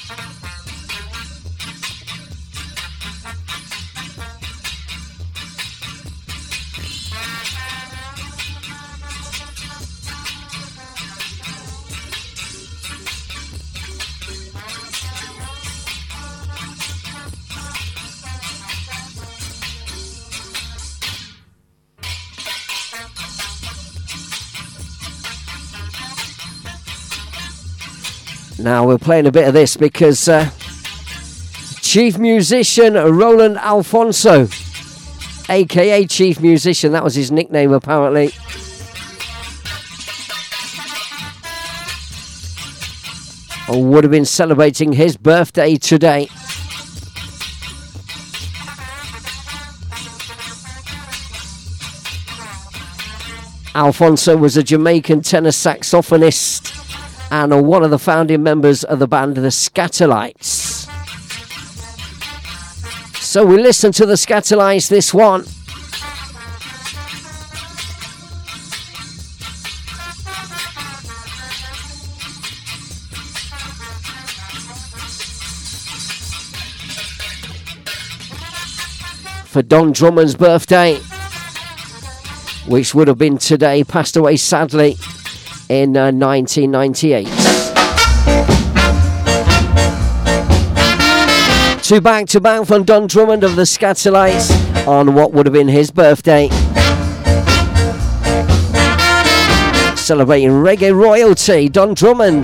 Now we're playing a bit of this because Chief Musician Roland Alfonso, aka Chief Musician, that was his nickname apparently. Or would have been celebrating his birthday today. Alfonso was a Jamaican tenor saxophonist and one of the founding members of the band The Scatterlights. So we listen to The Scatterlights, this one. For Don Drummond's birthday, which would have been today, passed away sadly in 1998. Two back from Don Drummond of the Scatterlights on what would have been his birthday. Celebrating reggae royalty, Don Drummond.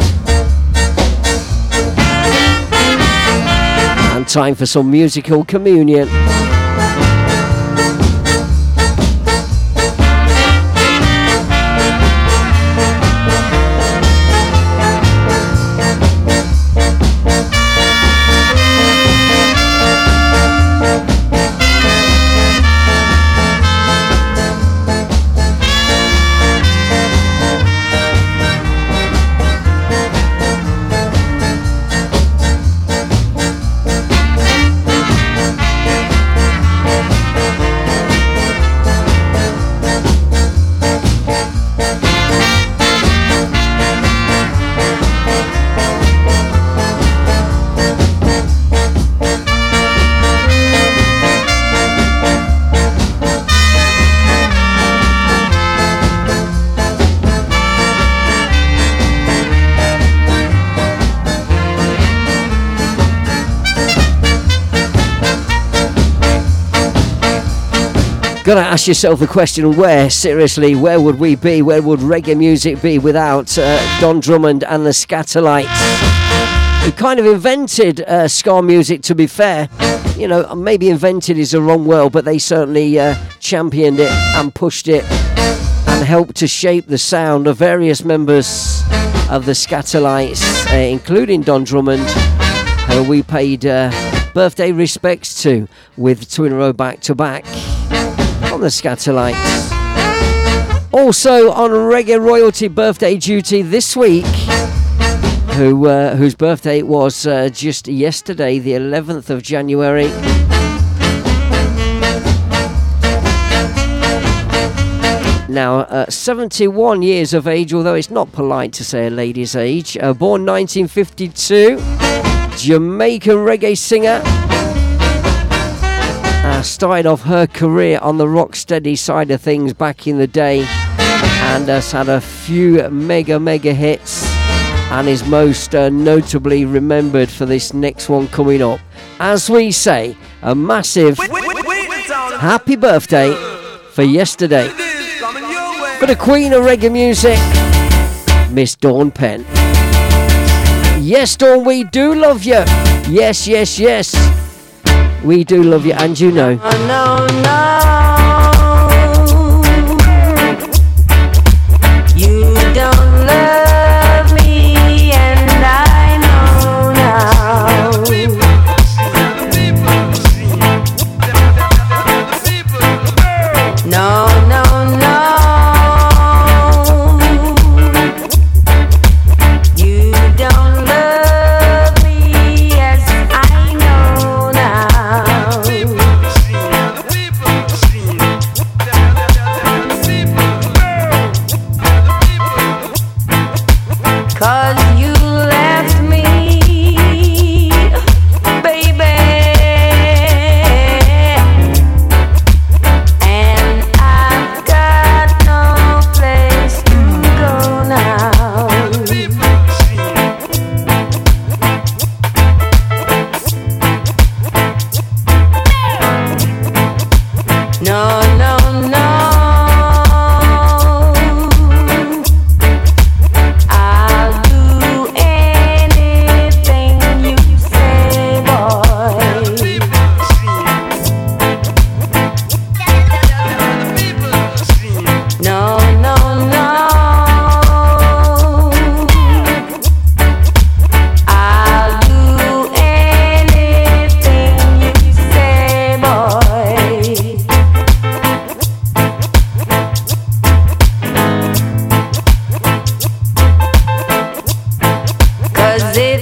And time for some musical communion. Gotta ask yourself the question, where, seriously, where would we be, where would reggae music be without Don Drummond and the Scatterlights, who kind of invented ska music, to be fair. You know, maybe invented is the wrong word, but they certainly championed it and pushed it and helped to shape the sound of various members of the Scatterlights, including Don Drummond, who we paid birthday respects to with two in a row back to back. On the Scatterlights. Also on reggae royalty birthday duty this week, whose birthday it was just yesterday, the 11th of January. Now, 71 years of age, although it's not polite to say a lady's age. Born 1952, Jamaican reggae singer. Started off her career on the rocksteady side of things back in the day, and has had a few mega hits, and is most notably remembered for this next one coming up. As we say, a massive happy birthday for yesterday for the queen of reggae music, Miss Dawn Penn. Yes, Dawn, we do love you. Yes, yes, yes. We do love you, and you know. No, no, you don't love me, and I know now. No, no, no,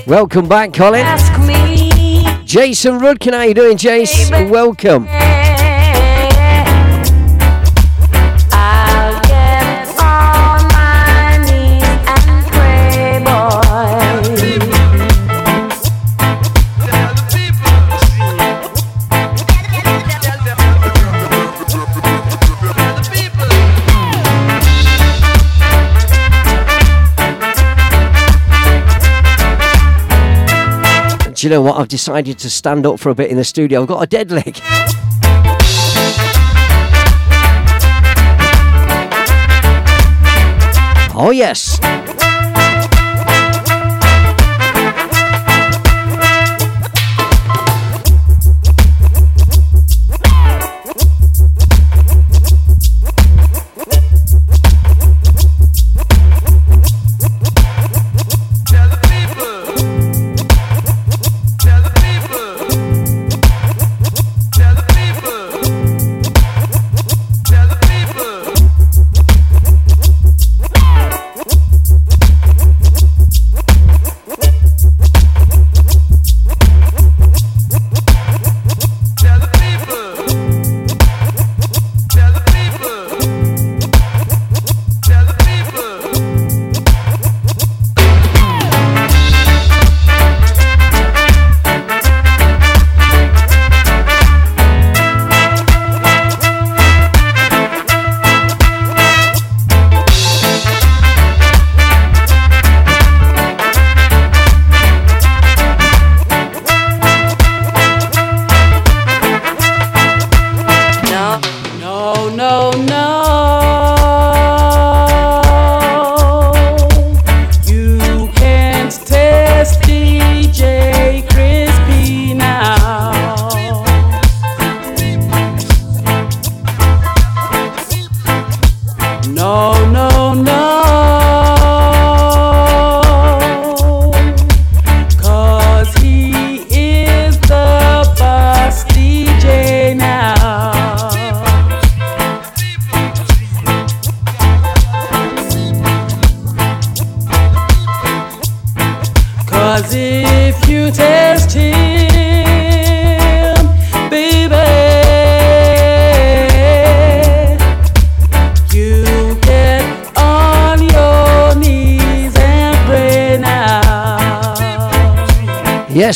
Welcome back, Colin. Jason Rudkin, how you doing, Jace? Baby. Welcome. Do you know what? I've decided to stand up for a bit in the studio. I've got a dead leg. Oh, yes.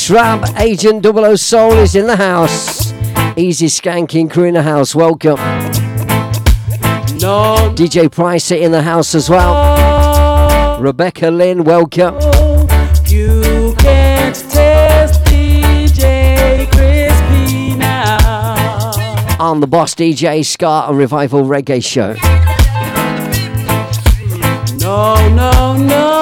Rab, Agent 00 Soul is in the house. Easy Skanking crew in the house. Welcome. No. DJ Price in the house as well. No. Rebecca Lynn, welcome. You can't test DJ Crispy now. On the Boss DJ Scar and Revival Reggae Show. No, no, no.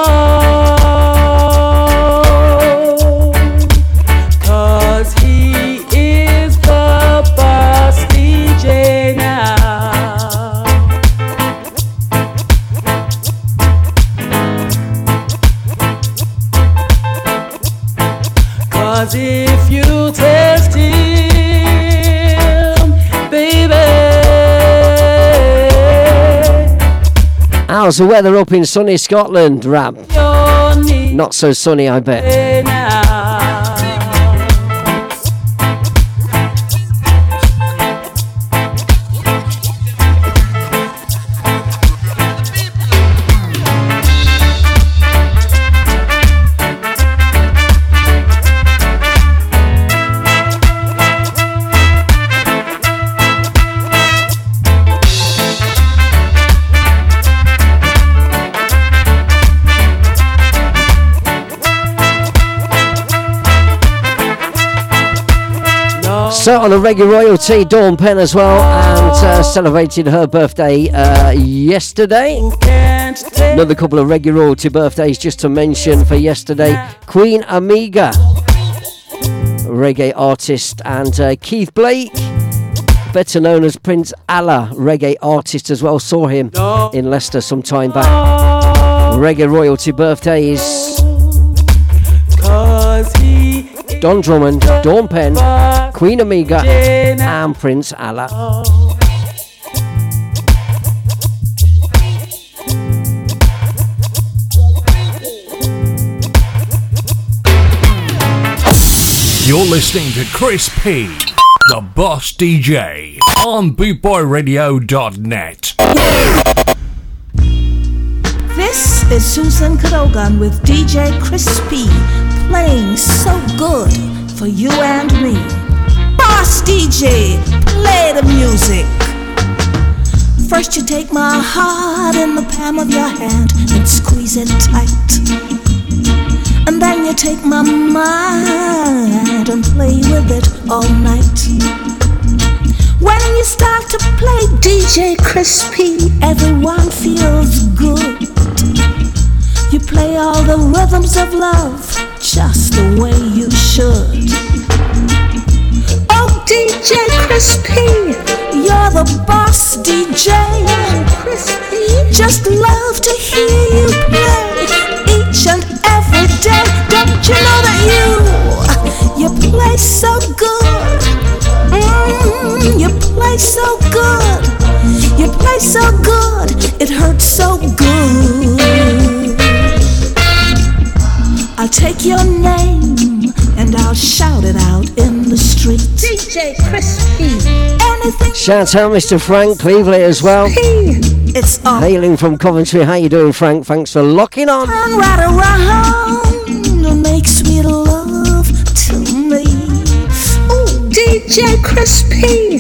How's the weather up in sunny Scotland, Ram? Not so sunny, I bet. So on the Reggae Royalty, Dawn Penn as well, and celebrated her birthday yesterday. Another couple of Reggae Royalty birthdays just to mention for yesterday. Queen Amiga, reggae artist, and Keith Blake, better known as Prince Allah, reggae artist as well. Saw him in Leicester some time back. Reggae Royalty birthdays. Don Drummond, Dawn Penn, Queen Amiga and Prince Allah. You're listening to Chris P, the Boss DJ, on BootboyRadio.net. This is Susan Cadogan with DJ Chris P, playing so good for you and me. Boss DJ, play the music. First you take my heart in the palm of your hand and squeeze it tight. And then you take my mind and play with it all night. When you start to play DJ Chris P, everyone feels good. You play all the rhythms of love just the way you should. Oh DJ Chris P, you're the boss DJ. Chris P, just love to hear you play each and every day. Don't you know that you play so good? You play so good. You play so good. It hurts so good. I'll take your name and I'll shout it out in the street. DJ Chris P. Anything. Shout out Mr. Frank Cleveland as well. It's on. Hailing from Coventry. How you doing, Frank? Thanks for locking on. Turn right around, makes me love to me. Ooh, DJ Chris P,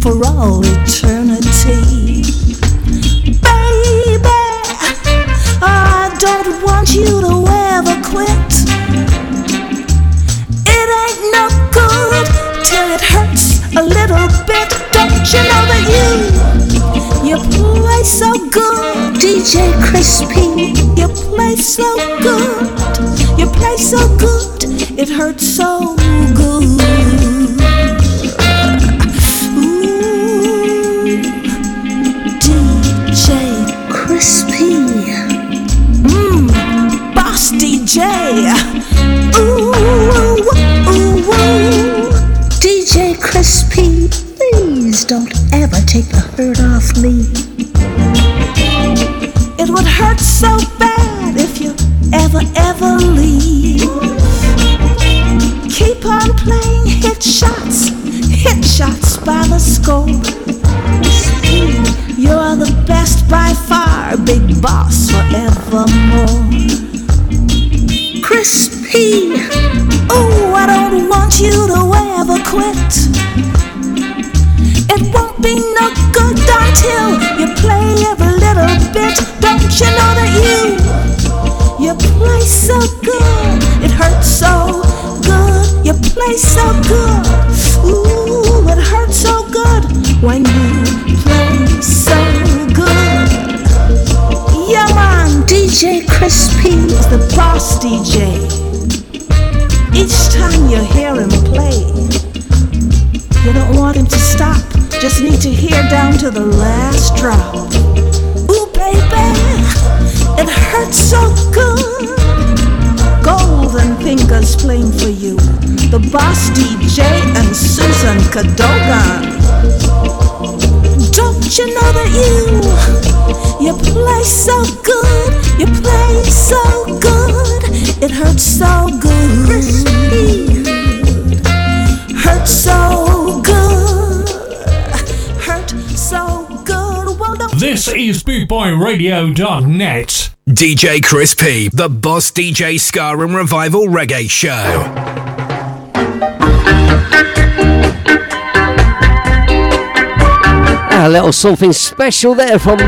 for all eternity. Baby, I don't want you to ever quit. It ain't no good till it hurts a little bit. Don't you know that you play so good, DJ Chris P. You play so good. You play so good. It hurts so good. Ooh, DJ Chris P. Boss DJ. Ooh, ooh, ooh, ooh. DJ Chris P, please don't ever take the hurt off me. It would hurt so bad if you ever, ever leave. Keep on playing hit shots by the score. You're the best by far, big boss forevermore. Chris P, oh, I don't want you to ever quit. It won't be no good until you play every little bit. Don't you know that you play so good? It hurts so good. You play so good. Ooh, it hurts so good when you play so good. Yeah, man, DJ Chris P is the boss DJ. Each time you hear him play, you don't want him to stop. Just need to hear down to the last drop. Ooh, baby, it hurts so good. Golden Fingers playing for you. The Boss DJ and Susan Cadogan. Don't you know that you play so good. You play so good. It hurts so good. Hurts so good. So good. Well, this is BootboyRadio.net. DJ Chris P, the Boss DJ Ska and Revival Reggae Show. A little something special there from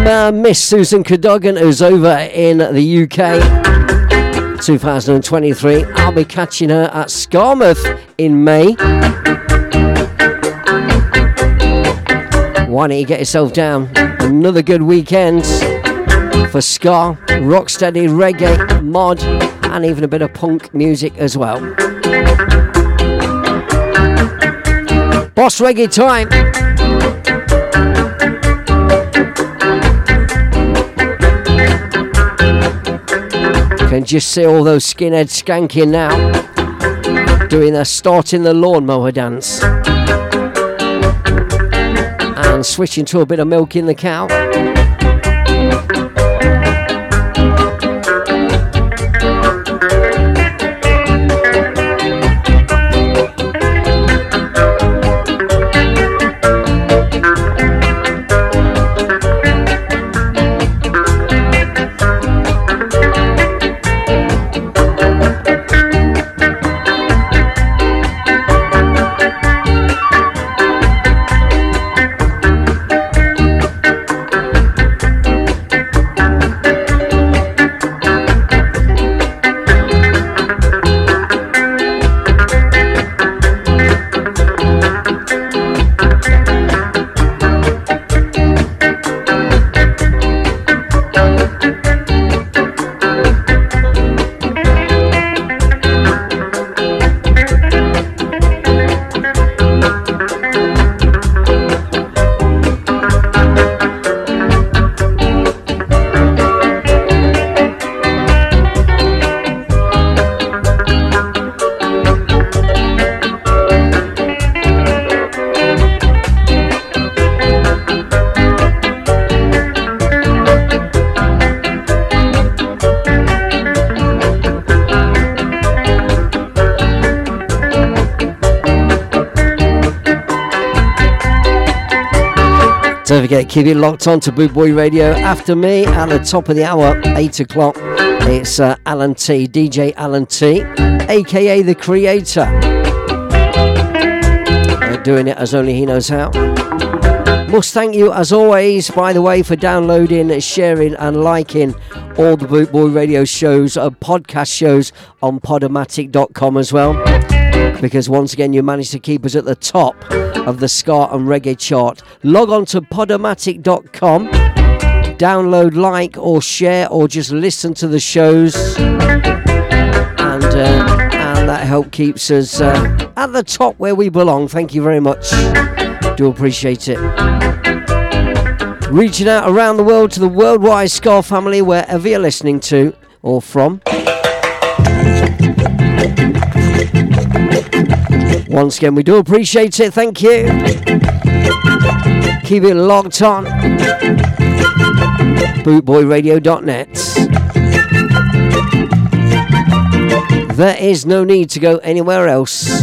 Miss Susan Cadogan, who's over in the UK 2023. I'll be catching her at Skarmouth in May. Why don't you get yourself down? Another good weekend for ska, rocksteady, reggae, mod, and even a bit of punk music as well. Boss Reggae time. Can just see all those skinheads skanking now, doing their starting the lawnmower dance and switching to a bit of milking the cow. Don't forget, keep it locked on to Blue Boy Radio. After me, at the top of the hour, 8 o'clock, it's Alan T, DJ Alan T, a.k.a. The Creator. They're doing it as only he knows how. Must thank you, as always, by the way, for downloading, sharing and liking all the Boot Boy Radio shows, podcast shows on podomatic.com as well. Because once again, you managed to keep us at the top of the ska and reggae chart. Log on to podomatic.com, download, like or share or just listen to the shows. And that help keeps us at the top where we belong. Thank you very much. Do appreciate it. Reaching out around the world to the worldwide ska family, wherever you're listening to or from. Once again, we do appreciate it. Thank you. Keep it locked on. BootboyRadio.net. There is no need to go anywhere else.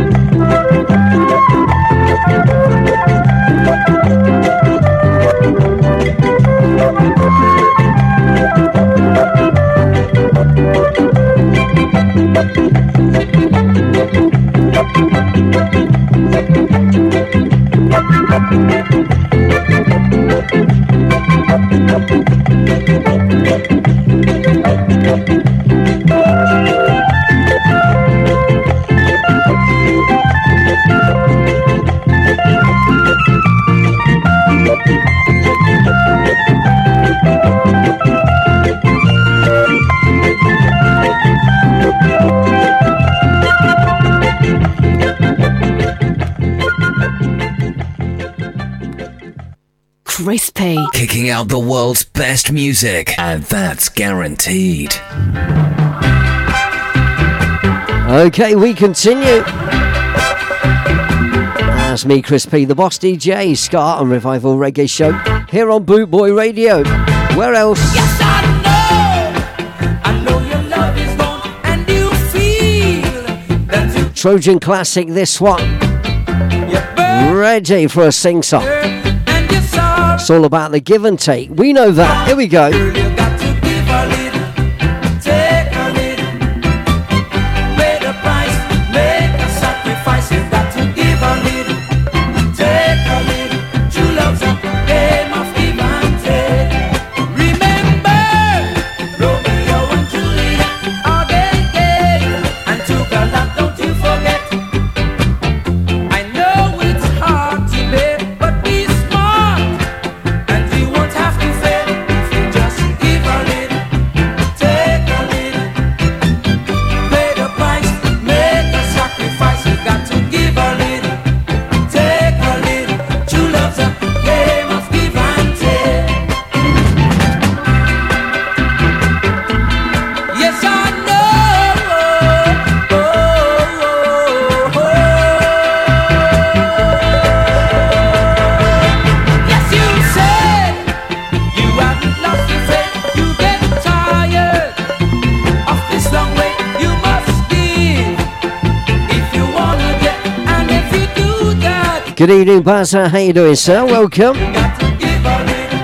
Crispy. Kicking out the world's best music, and that's guaranteed. Okay, we continue. That's me, Crispy, the Boss DJ, ska and revival reggae show here on Boot Boy Radio. Where else? Yes, I know your love is gone and you feel that you... Trojan classic, this one. Ready for a sing-song. It's all about the give and take. We know that. Here we go. Girl, you got to give a little, take a little, pay the price, make a sacrifice. You got to give a little, take a little. True love's a game of give and take. Remember, Romeo and Juliet are gay, and took a lot, don't you forget. I know it's hard to live. Good evening, Baza. How you doing, sir? Welcome. You got to give a little,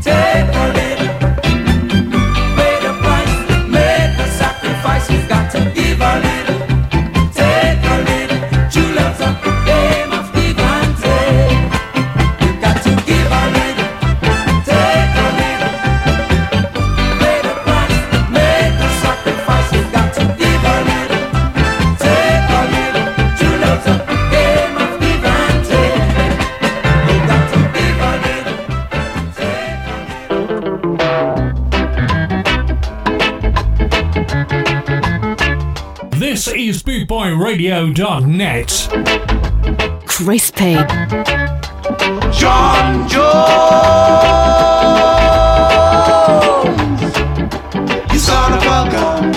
take a little, BootboyRadio.net. Crispy. John Jones, you son of a gun.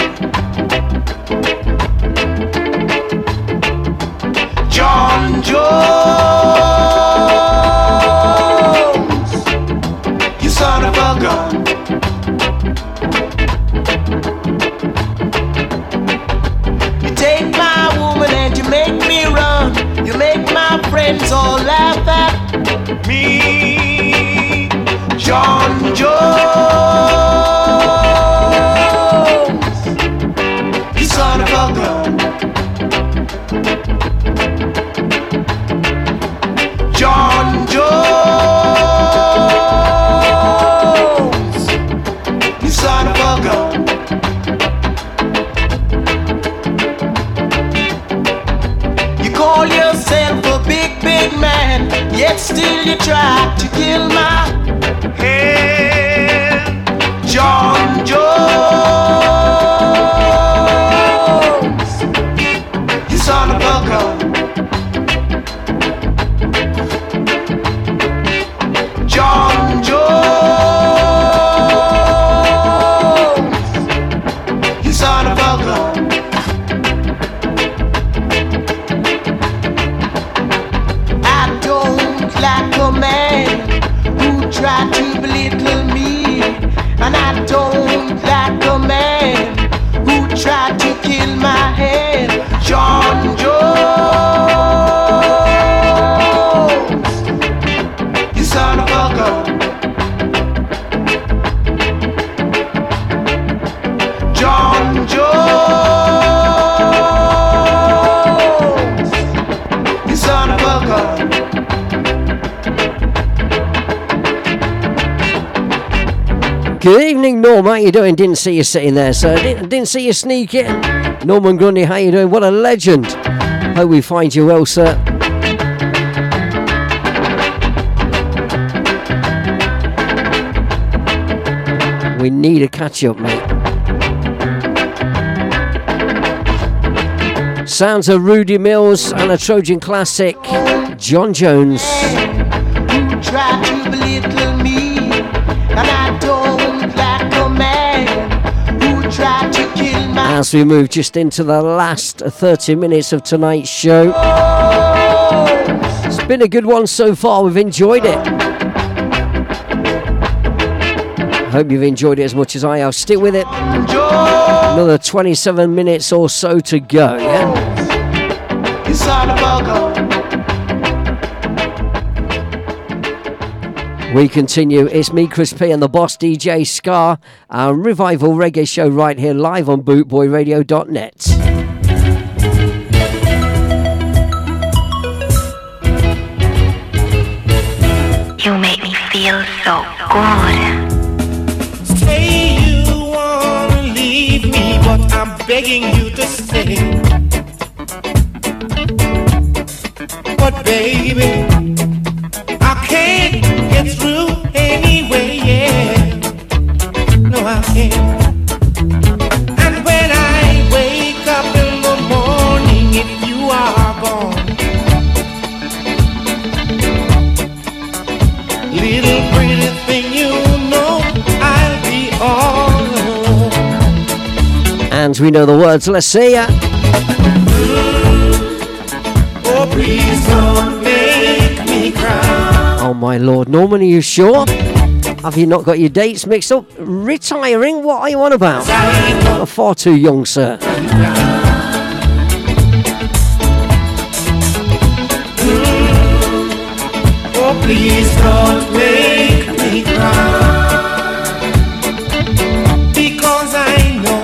John Jones, you son of a gun. Friends all laugh at me, John Jones, you son of a gun. John Jones, you son of a gun. Yet still you try to kill my head, John Jones, you son of a gun. John Jones, you son of a gun. Try to belittle me, and I don't like a man who tried to kill my head, John Jones, you son of a gun. John Jones, you son of a gun. Good evening, Norm. How you doing? Didn't see you sitting there, sir. Didn't see you sneak in. Norman Grundy, how you doing? What a legend. Hope we find you well, sir. We need a catch-up, mate. Sounds of Rudy Mills and a Trojan classic, John Jones. You try to belittle me, and I don't. As we move just into the last 30 minutes of tonight's show, it's been a good one so far. We've enjoyed it. Hope you've enjoyed it as much as I have. Stick with it. Another 27 minutes or so to go. Yeah? We continue. It's me, Chris P, and the boss DJ Scar. Our Revival Reggae show right here live on bootboyradio.net. You make me feel so good. Say you wanna leave me, but I'm begging you to stay. But baby, I can't get through anyway, yeah. No, I can't. And when I wake up in the morning, if you are gone, little pretty thing, you know I'll be all alone. And we know the words. Let's see ya. Oh, please don't make me cry. Oh my Lord, Norman, are you sure? Have you not got your dates mixed up? Retiring? What are you on about? You're far too young, sir. Oh, please don't make me cry, because I know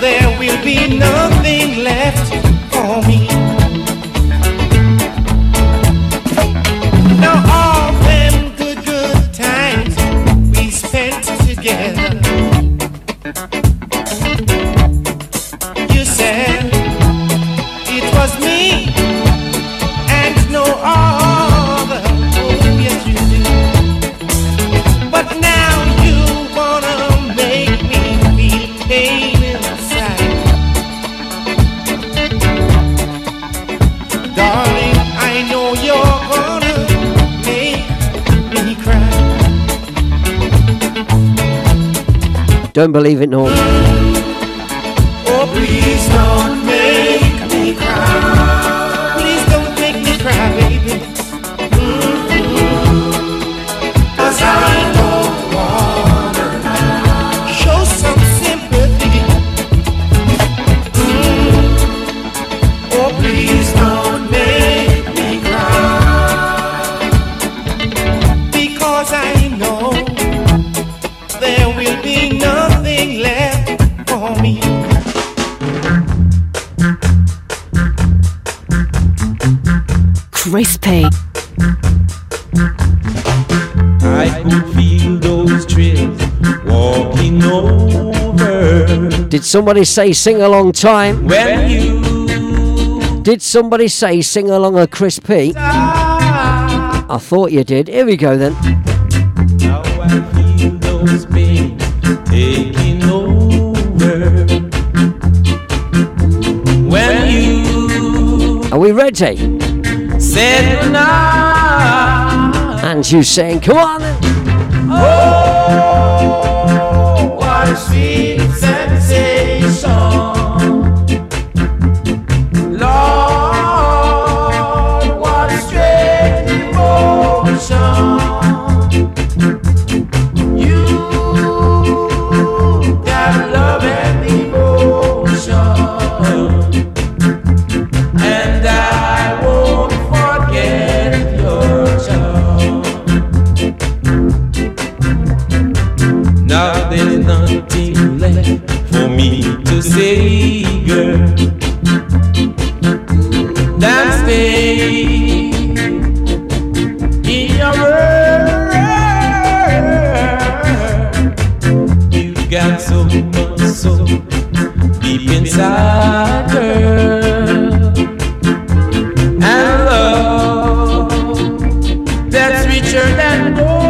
there will will be nothing left for me. Now all them good times we spent together, you said it was me and no other. Oh yes you did. But now you wanna make me feel pain inside. Darling, I know you're gonna make me cry. Don't believe it, no. Please don't make me cry. Please don't make me cry, baby. Mm-hmm. 'Cause I don't wanna lie. Show some sympathy. Mm-hmm. Oh, please don't make me cry. Because I know there will be nothing left for me. Crispy. I could feel those thrills walking over. Did somebody say sing along time? When you did somebody say sing along a Crispy? I thought you did. Here we go then. Now I feel those pains taking over. When you are we ready? And you saying, come on then. Oh, what a sweet sensation. Lord, what a strange emotion. You got love and devotion. For me to say, girl, dance me in your world. You got so much soul deep inside, girl, and love that's richer than gold.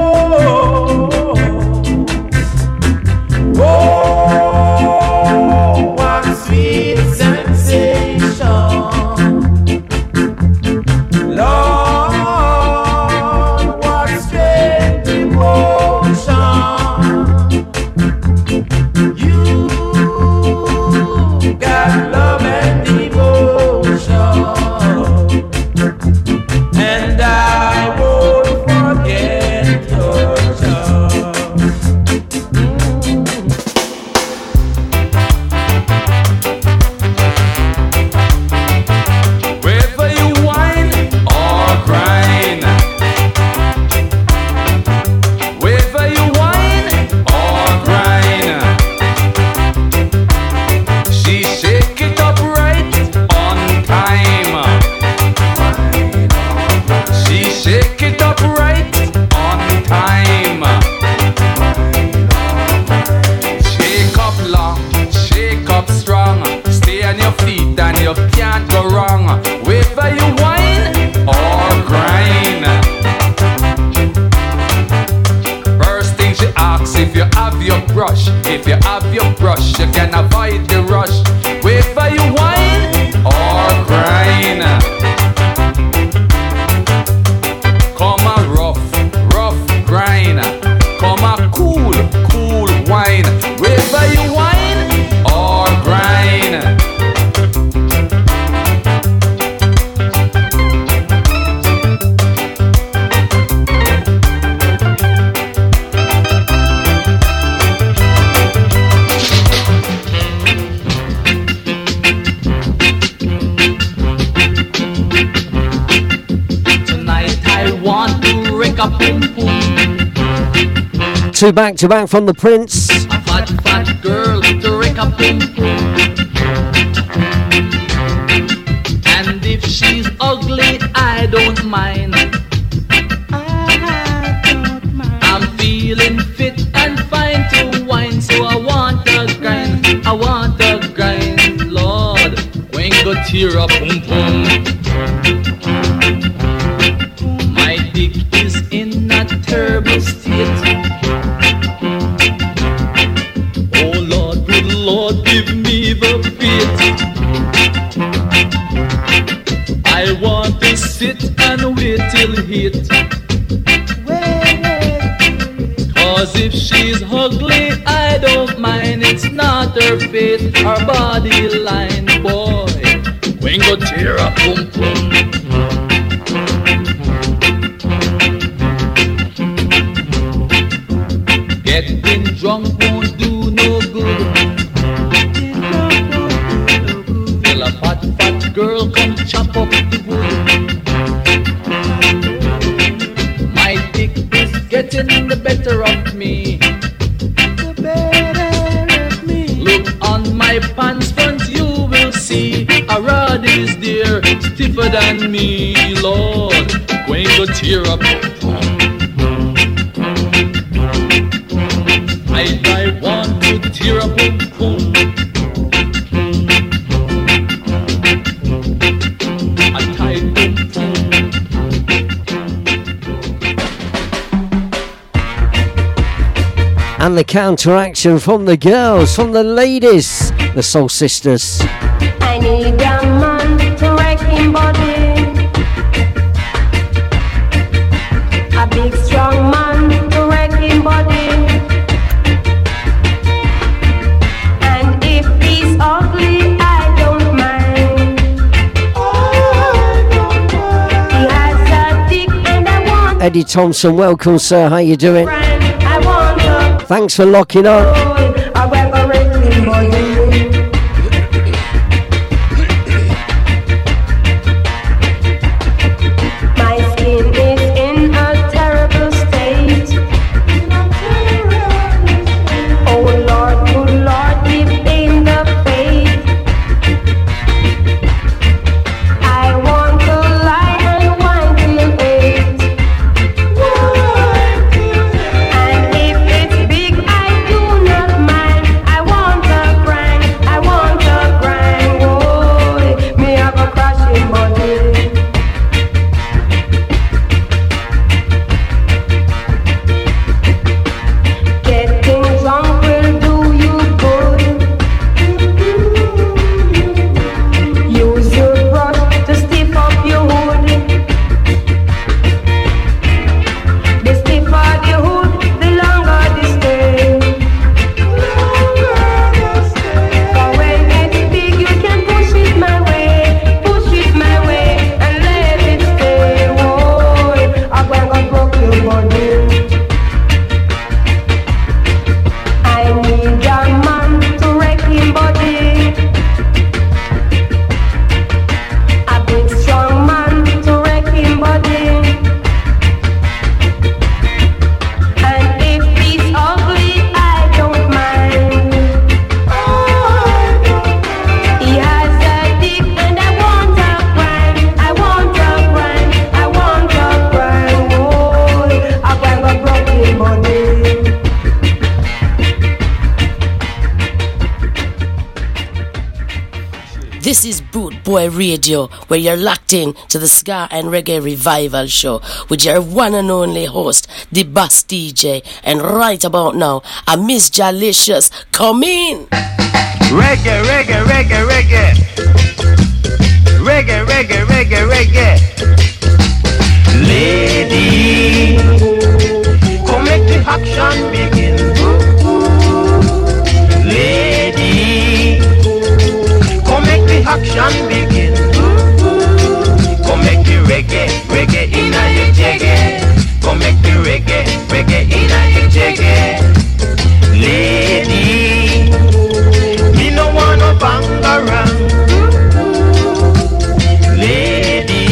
Two back-to-back from the Prince. A fat, fat girl to up. And if she's ugly, I don't mind. I'm feeling fit and fine to whine, so I want to grind, I want to grind, Lord. When go tear up, boom, boom. My dick is in a terrible state. Give me the beat. I want to sit and wait till hit. Cause if she's ugly, I don't mind. It's not her face, her body line, boy. When go tear up, boom, boom. Getting drunk won't do no good. Girl, come chop up the wood. My dick is getting the better of me. The better of me. Look on my pants front, you will see a rod is there, stiffer than me, Lord. When you tear up, I want to tear up. And the counteraction from the girls, from the ladies, the Soul Sisters. I need a man to wreck him body. A big strong man to wreck him body. And if he's ugly, I don't mind. He has a dick and I want. Eddie Thompson, welcome sir, how you doing? Thanks for locking up. My skin is in a terrible state. Oh Lord, good Lord, give me the faith. I want to lie and want to wait. And if it's Radio, where you're locked in to the Ska and Reggae Revival Show with your one and only host, the Bass DJ. And right about now, I Miss Jalicious. Come in! Reggae, reggae, reggae, reggae. Reggae, reggae, reggae, reggae. Lady, come make the action begin. Lady, come make the action begin. Reggae, reggae in a you jiggy. Come make the reggae, reggae in a you jiggy. Lady, me no wanna bang around. Lady,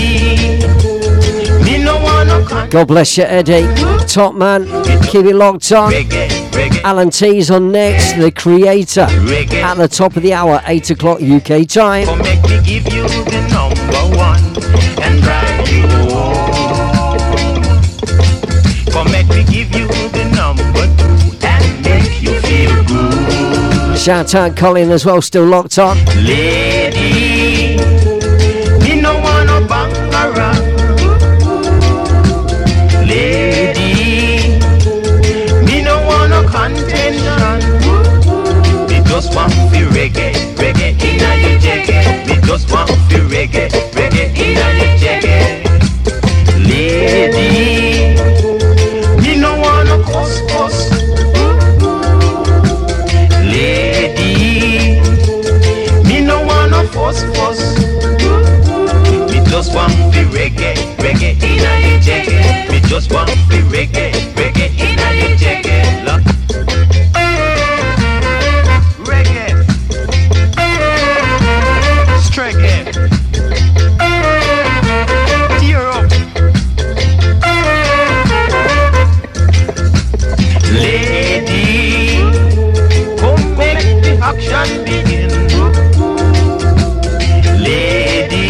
me no wanna. God bless you, Eddie. Top man, keep it locked on. Reggae, reggae. Alan T's on next, The Creator, at the top of the hour, 8 o'clock UK time. Shout out Colin as well, still locked on. Lady, me no wanna bang around. Lady, me no wanna contention. Me just want to reggae, reggae inna your jacket. Me just want to reggae, reggae inna your jacket. Lady, me no wanna cuss, cuss. Lady, me no wanna fuss, fuss. Me just want the reggae, reggae inna your jacket. Me just want the reggae, reggae inna your jacket. Reggae, reggae, tear up. Lady, action begin. Lady,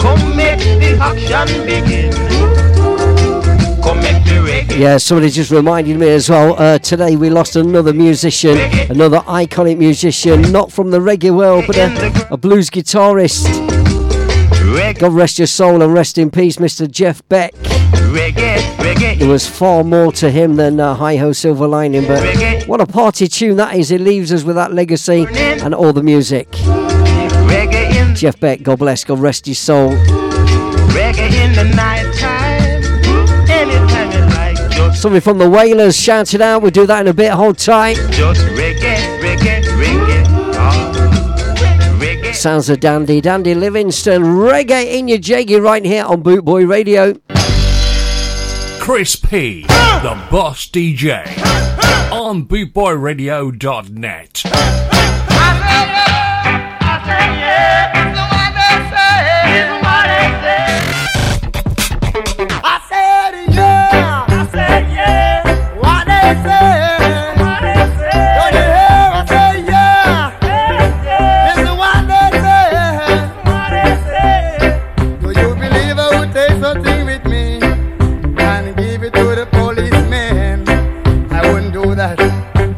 come make the action begin. Come make the reggae. Yeah, somebody just reminded me as well, today we lost another musician, another iconic musician, not from the reggae world, but a blues guitarist. God rest your soul and rest in peace, Mr. Jeff Beck. There was far more to him than Hi-Ho Silver Lining, but what a party tune that is. It leaves us with that legacy and all the music. Jeff Beck, God bless, God rest his soul. Reggae in the night time, anytime you like. Just something from the Wailers shouted out. We'll do that in a bit, hold tight. Just reggae, reggae, reggae, oh. Reggae. Sounds of Dandy, Dandy Livingston. Reggae in your jaggy right here on Boot Boy Radio. Chris P, the boss DJ, on bootboyradio.net.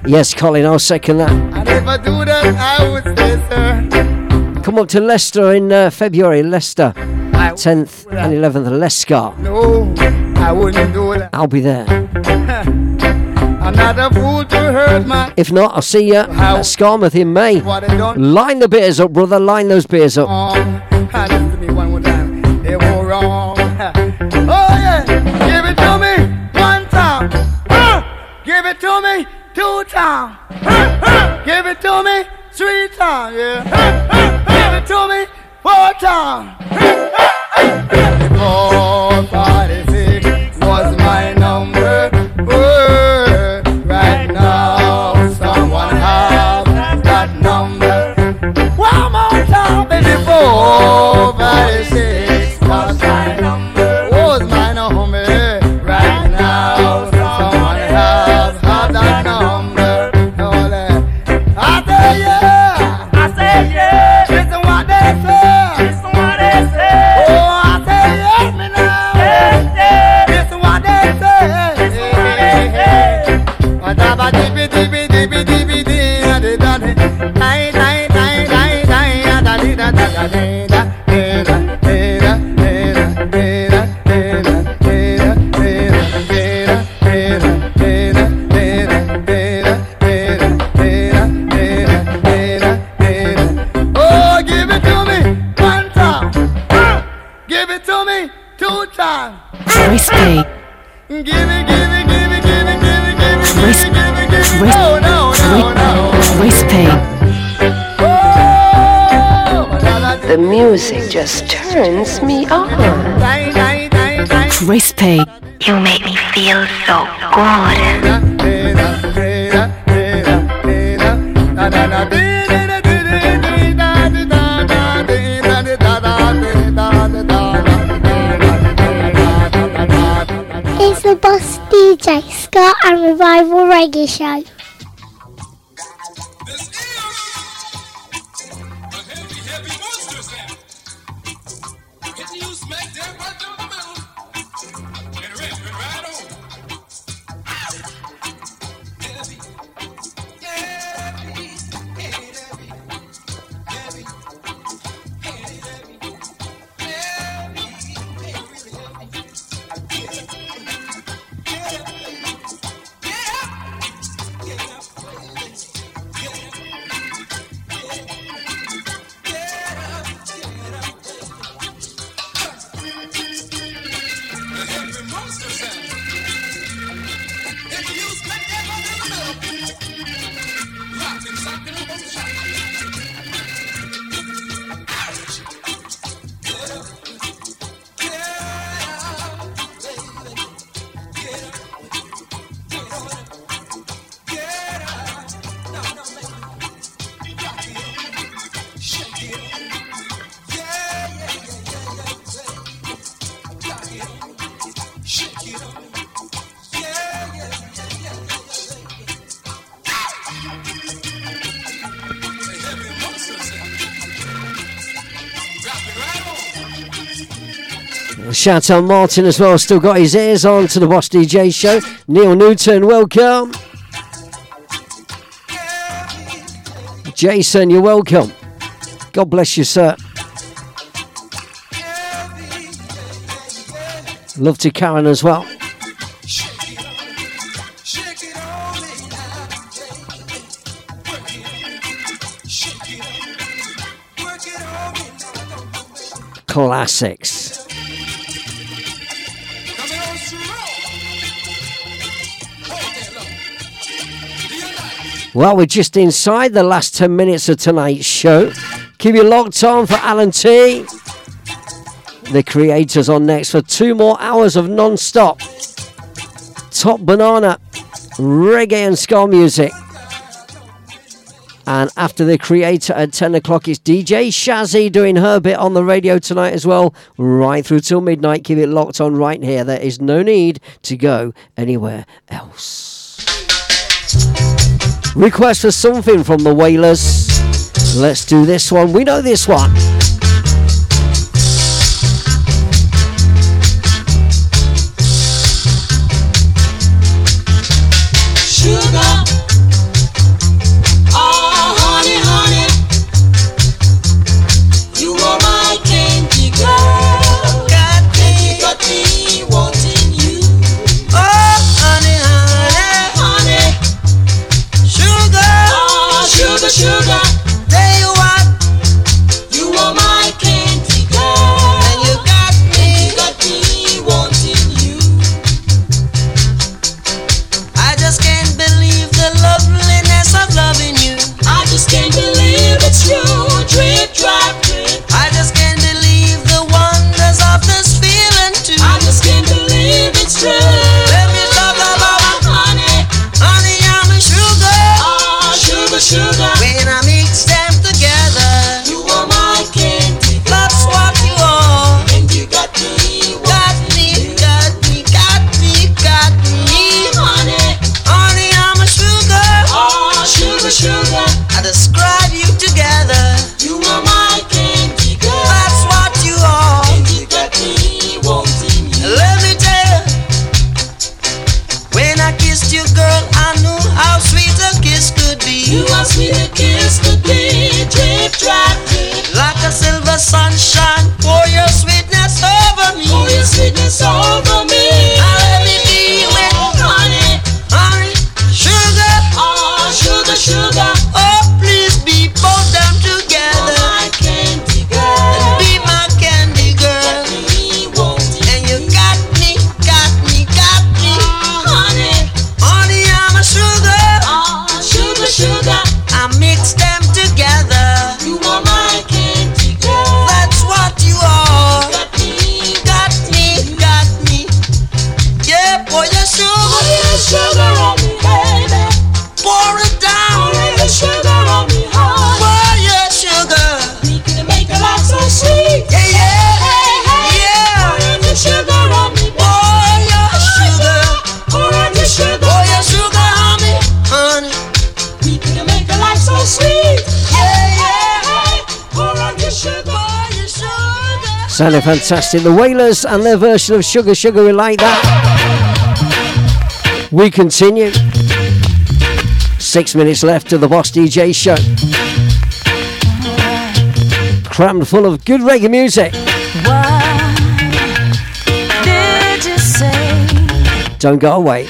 Yes, Colin, I'll second that. And if I do that, I would say, sir. Come up to Leicester in February, Leicester, 10th and 11th, Lescar. No, I wouldn't do that. I'll be there. I'm not a fool to hurt my... If not, I'll see you at Skarmouth in May. Line the beers up, brother, line those beers up. Listen to me one more time. They were wrong. Oh, yeah, give it to me one time. Give it to me. Two times, give it to me. Three times, yeah. Give it to me. Four times. Because 46 was my number. Right now, someone has that number. One more time, baby. 46 was my number. Was my number. Right now, someone has that number. Oh, give it to me one time. Give it to me two times. Give it. Oh, no. Respect. The music just turns me on. Crispy. You make me feel so good. It's the boss DJ. ska and revival reggae show. Shout out Martin as well, still got his ears on to the Watch DJ show. Neil Newton, welcome. Jason, you're welcome. God bless you, sir. Love to Karen as well. Classics. Well, we're just inside the last 10 minutes of tonight's show. Keep you locked on for Alan T. The Creators on next for 2 more hours of non-stop Top Banana reggae and ska music. And after The Creator at 10 o'clock, it's DJ Shazzy doing her bit on the radio tonight as well. Right through till midnight. Keep it locked on right here. There is no need to go anywhere else. Request for something from the Wailers. Let's do this one. We know this one. Sugar. Sugar, there you are. You are Sounding fantastic. The Wailers and their version of Sugar Sugar, we like that. We continue. 6 minutes left of the Boss DJ show. Crammed full of good reggae music. Why did you say? Don't go away.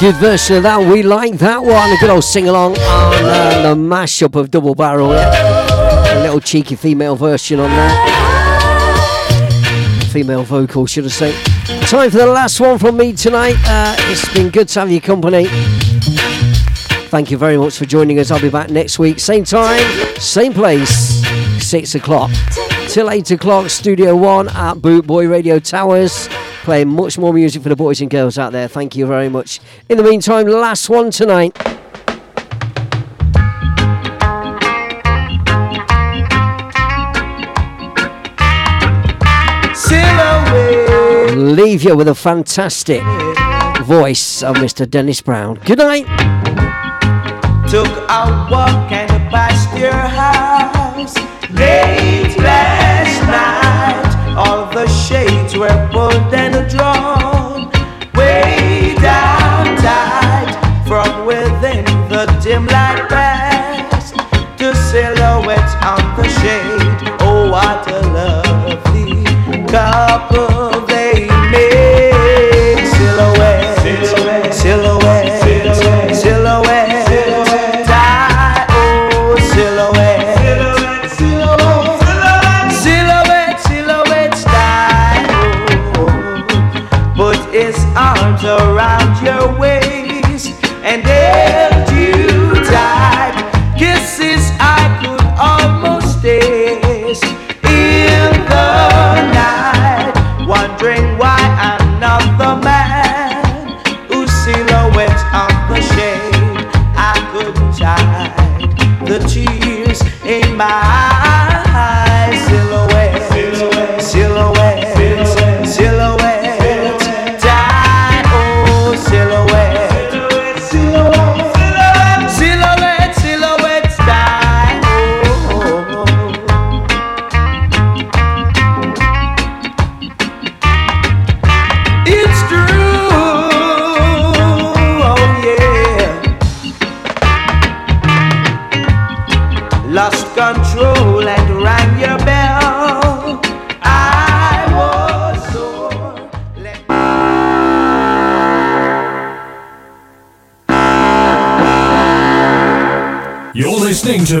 Good version of that, we like that one. A good old sing-along on the mashup of Double Barrel. Yeah. A little cheeky female version on there. Female vocal, should I say. Time for the last one from me tonight. It's been good to have your company. Thank you very much for joining us. I'll be back next week. Same time, same place, 6 o'clock. Till 8 o'clock, Studio 1 at Bootboy Radio Towers. Playing much more music for the boys and girls out there. Thank you very much. In the meantime, last one tonight. Leave you with a fantastic voice of Mr. Dennis Brown. Good night. Took a walk and past your house late last night. All the shades were pulled and drawn way down tight from within the dim light past to silhouettes on the shade. Oh, what a lovely couple they made. Silhouette, silhouette, silhouette, silhouette, silhouette, silhouette. Die, oh, silhouette. Arms around your waist and held you tight. Kisses I could almost taste in the night. Wondering why I'm not the man whose silhouette on the shade I couldn't hide. The tears in my eyes. Silhouette, silhouette, silhouette, silhouette, silhouette. Silhouette, silhouettes die. Oh, You're listening to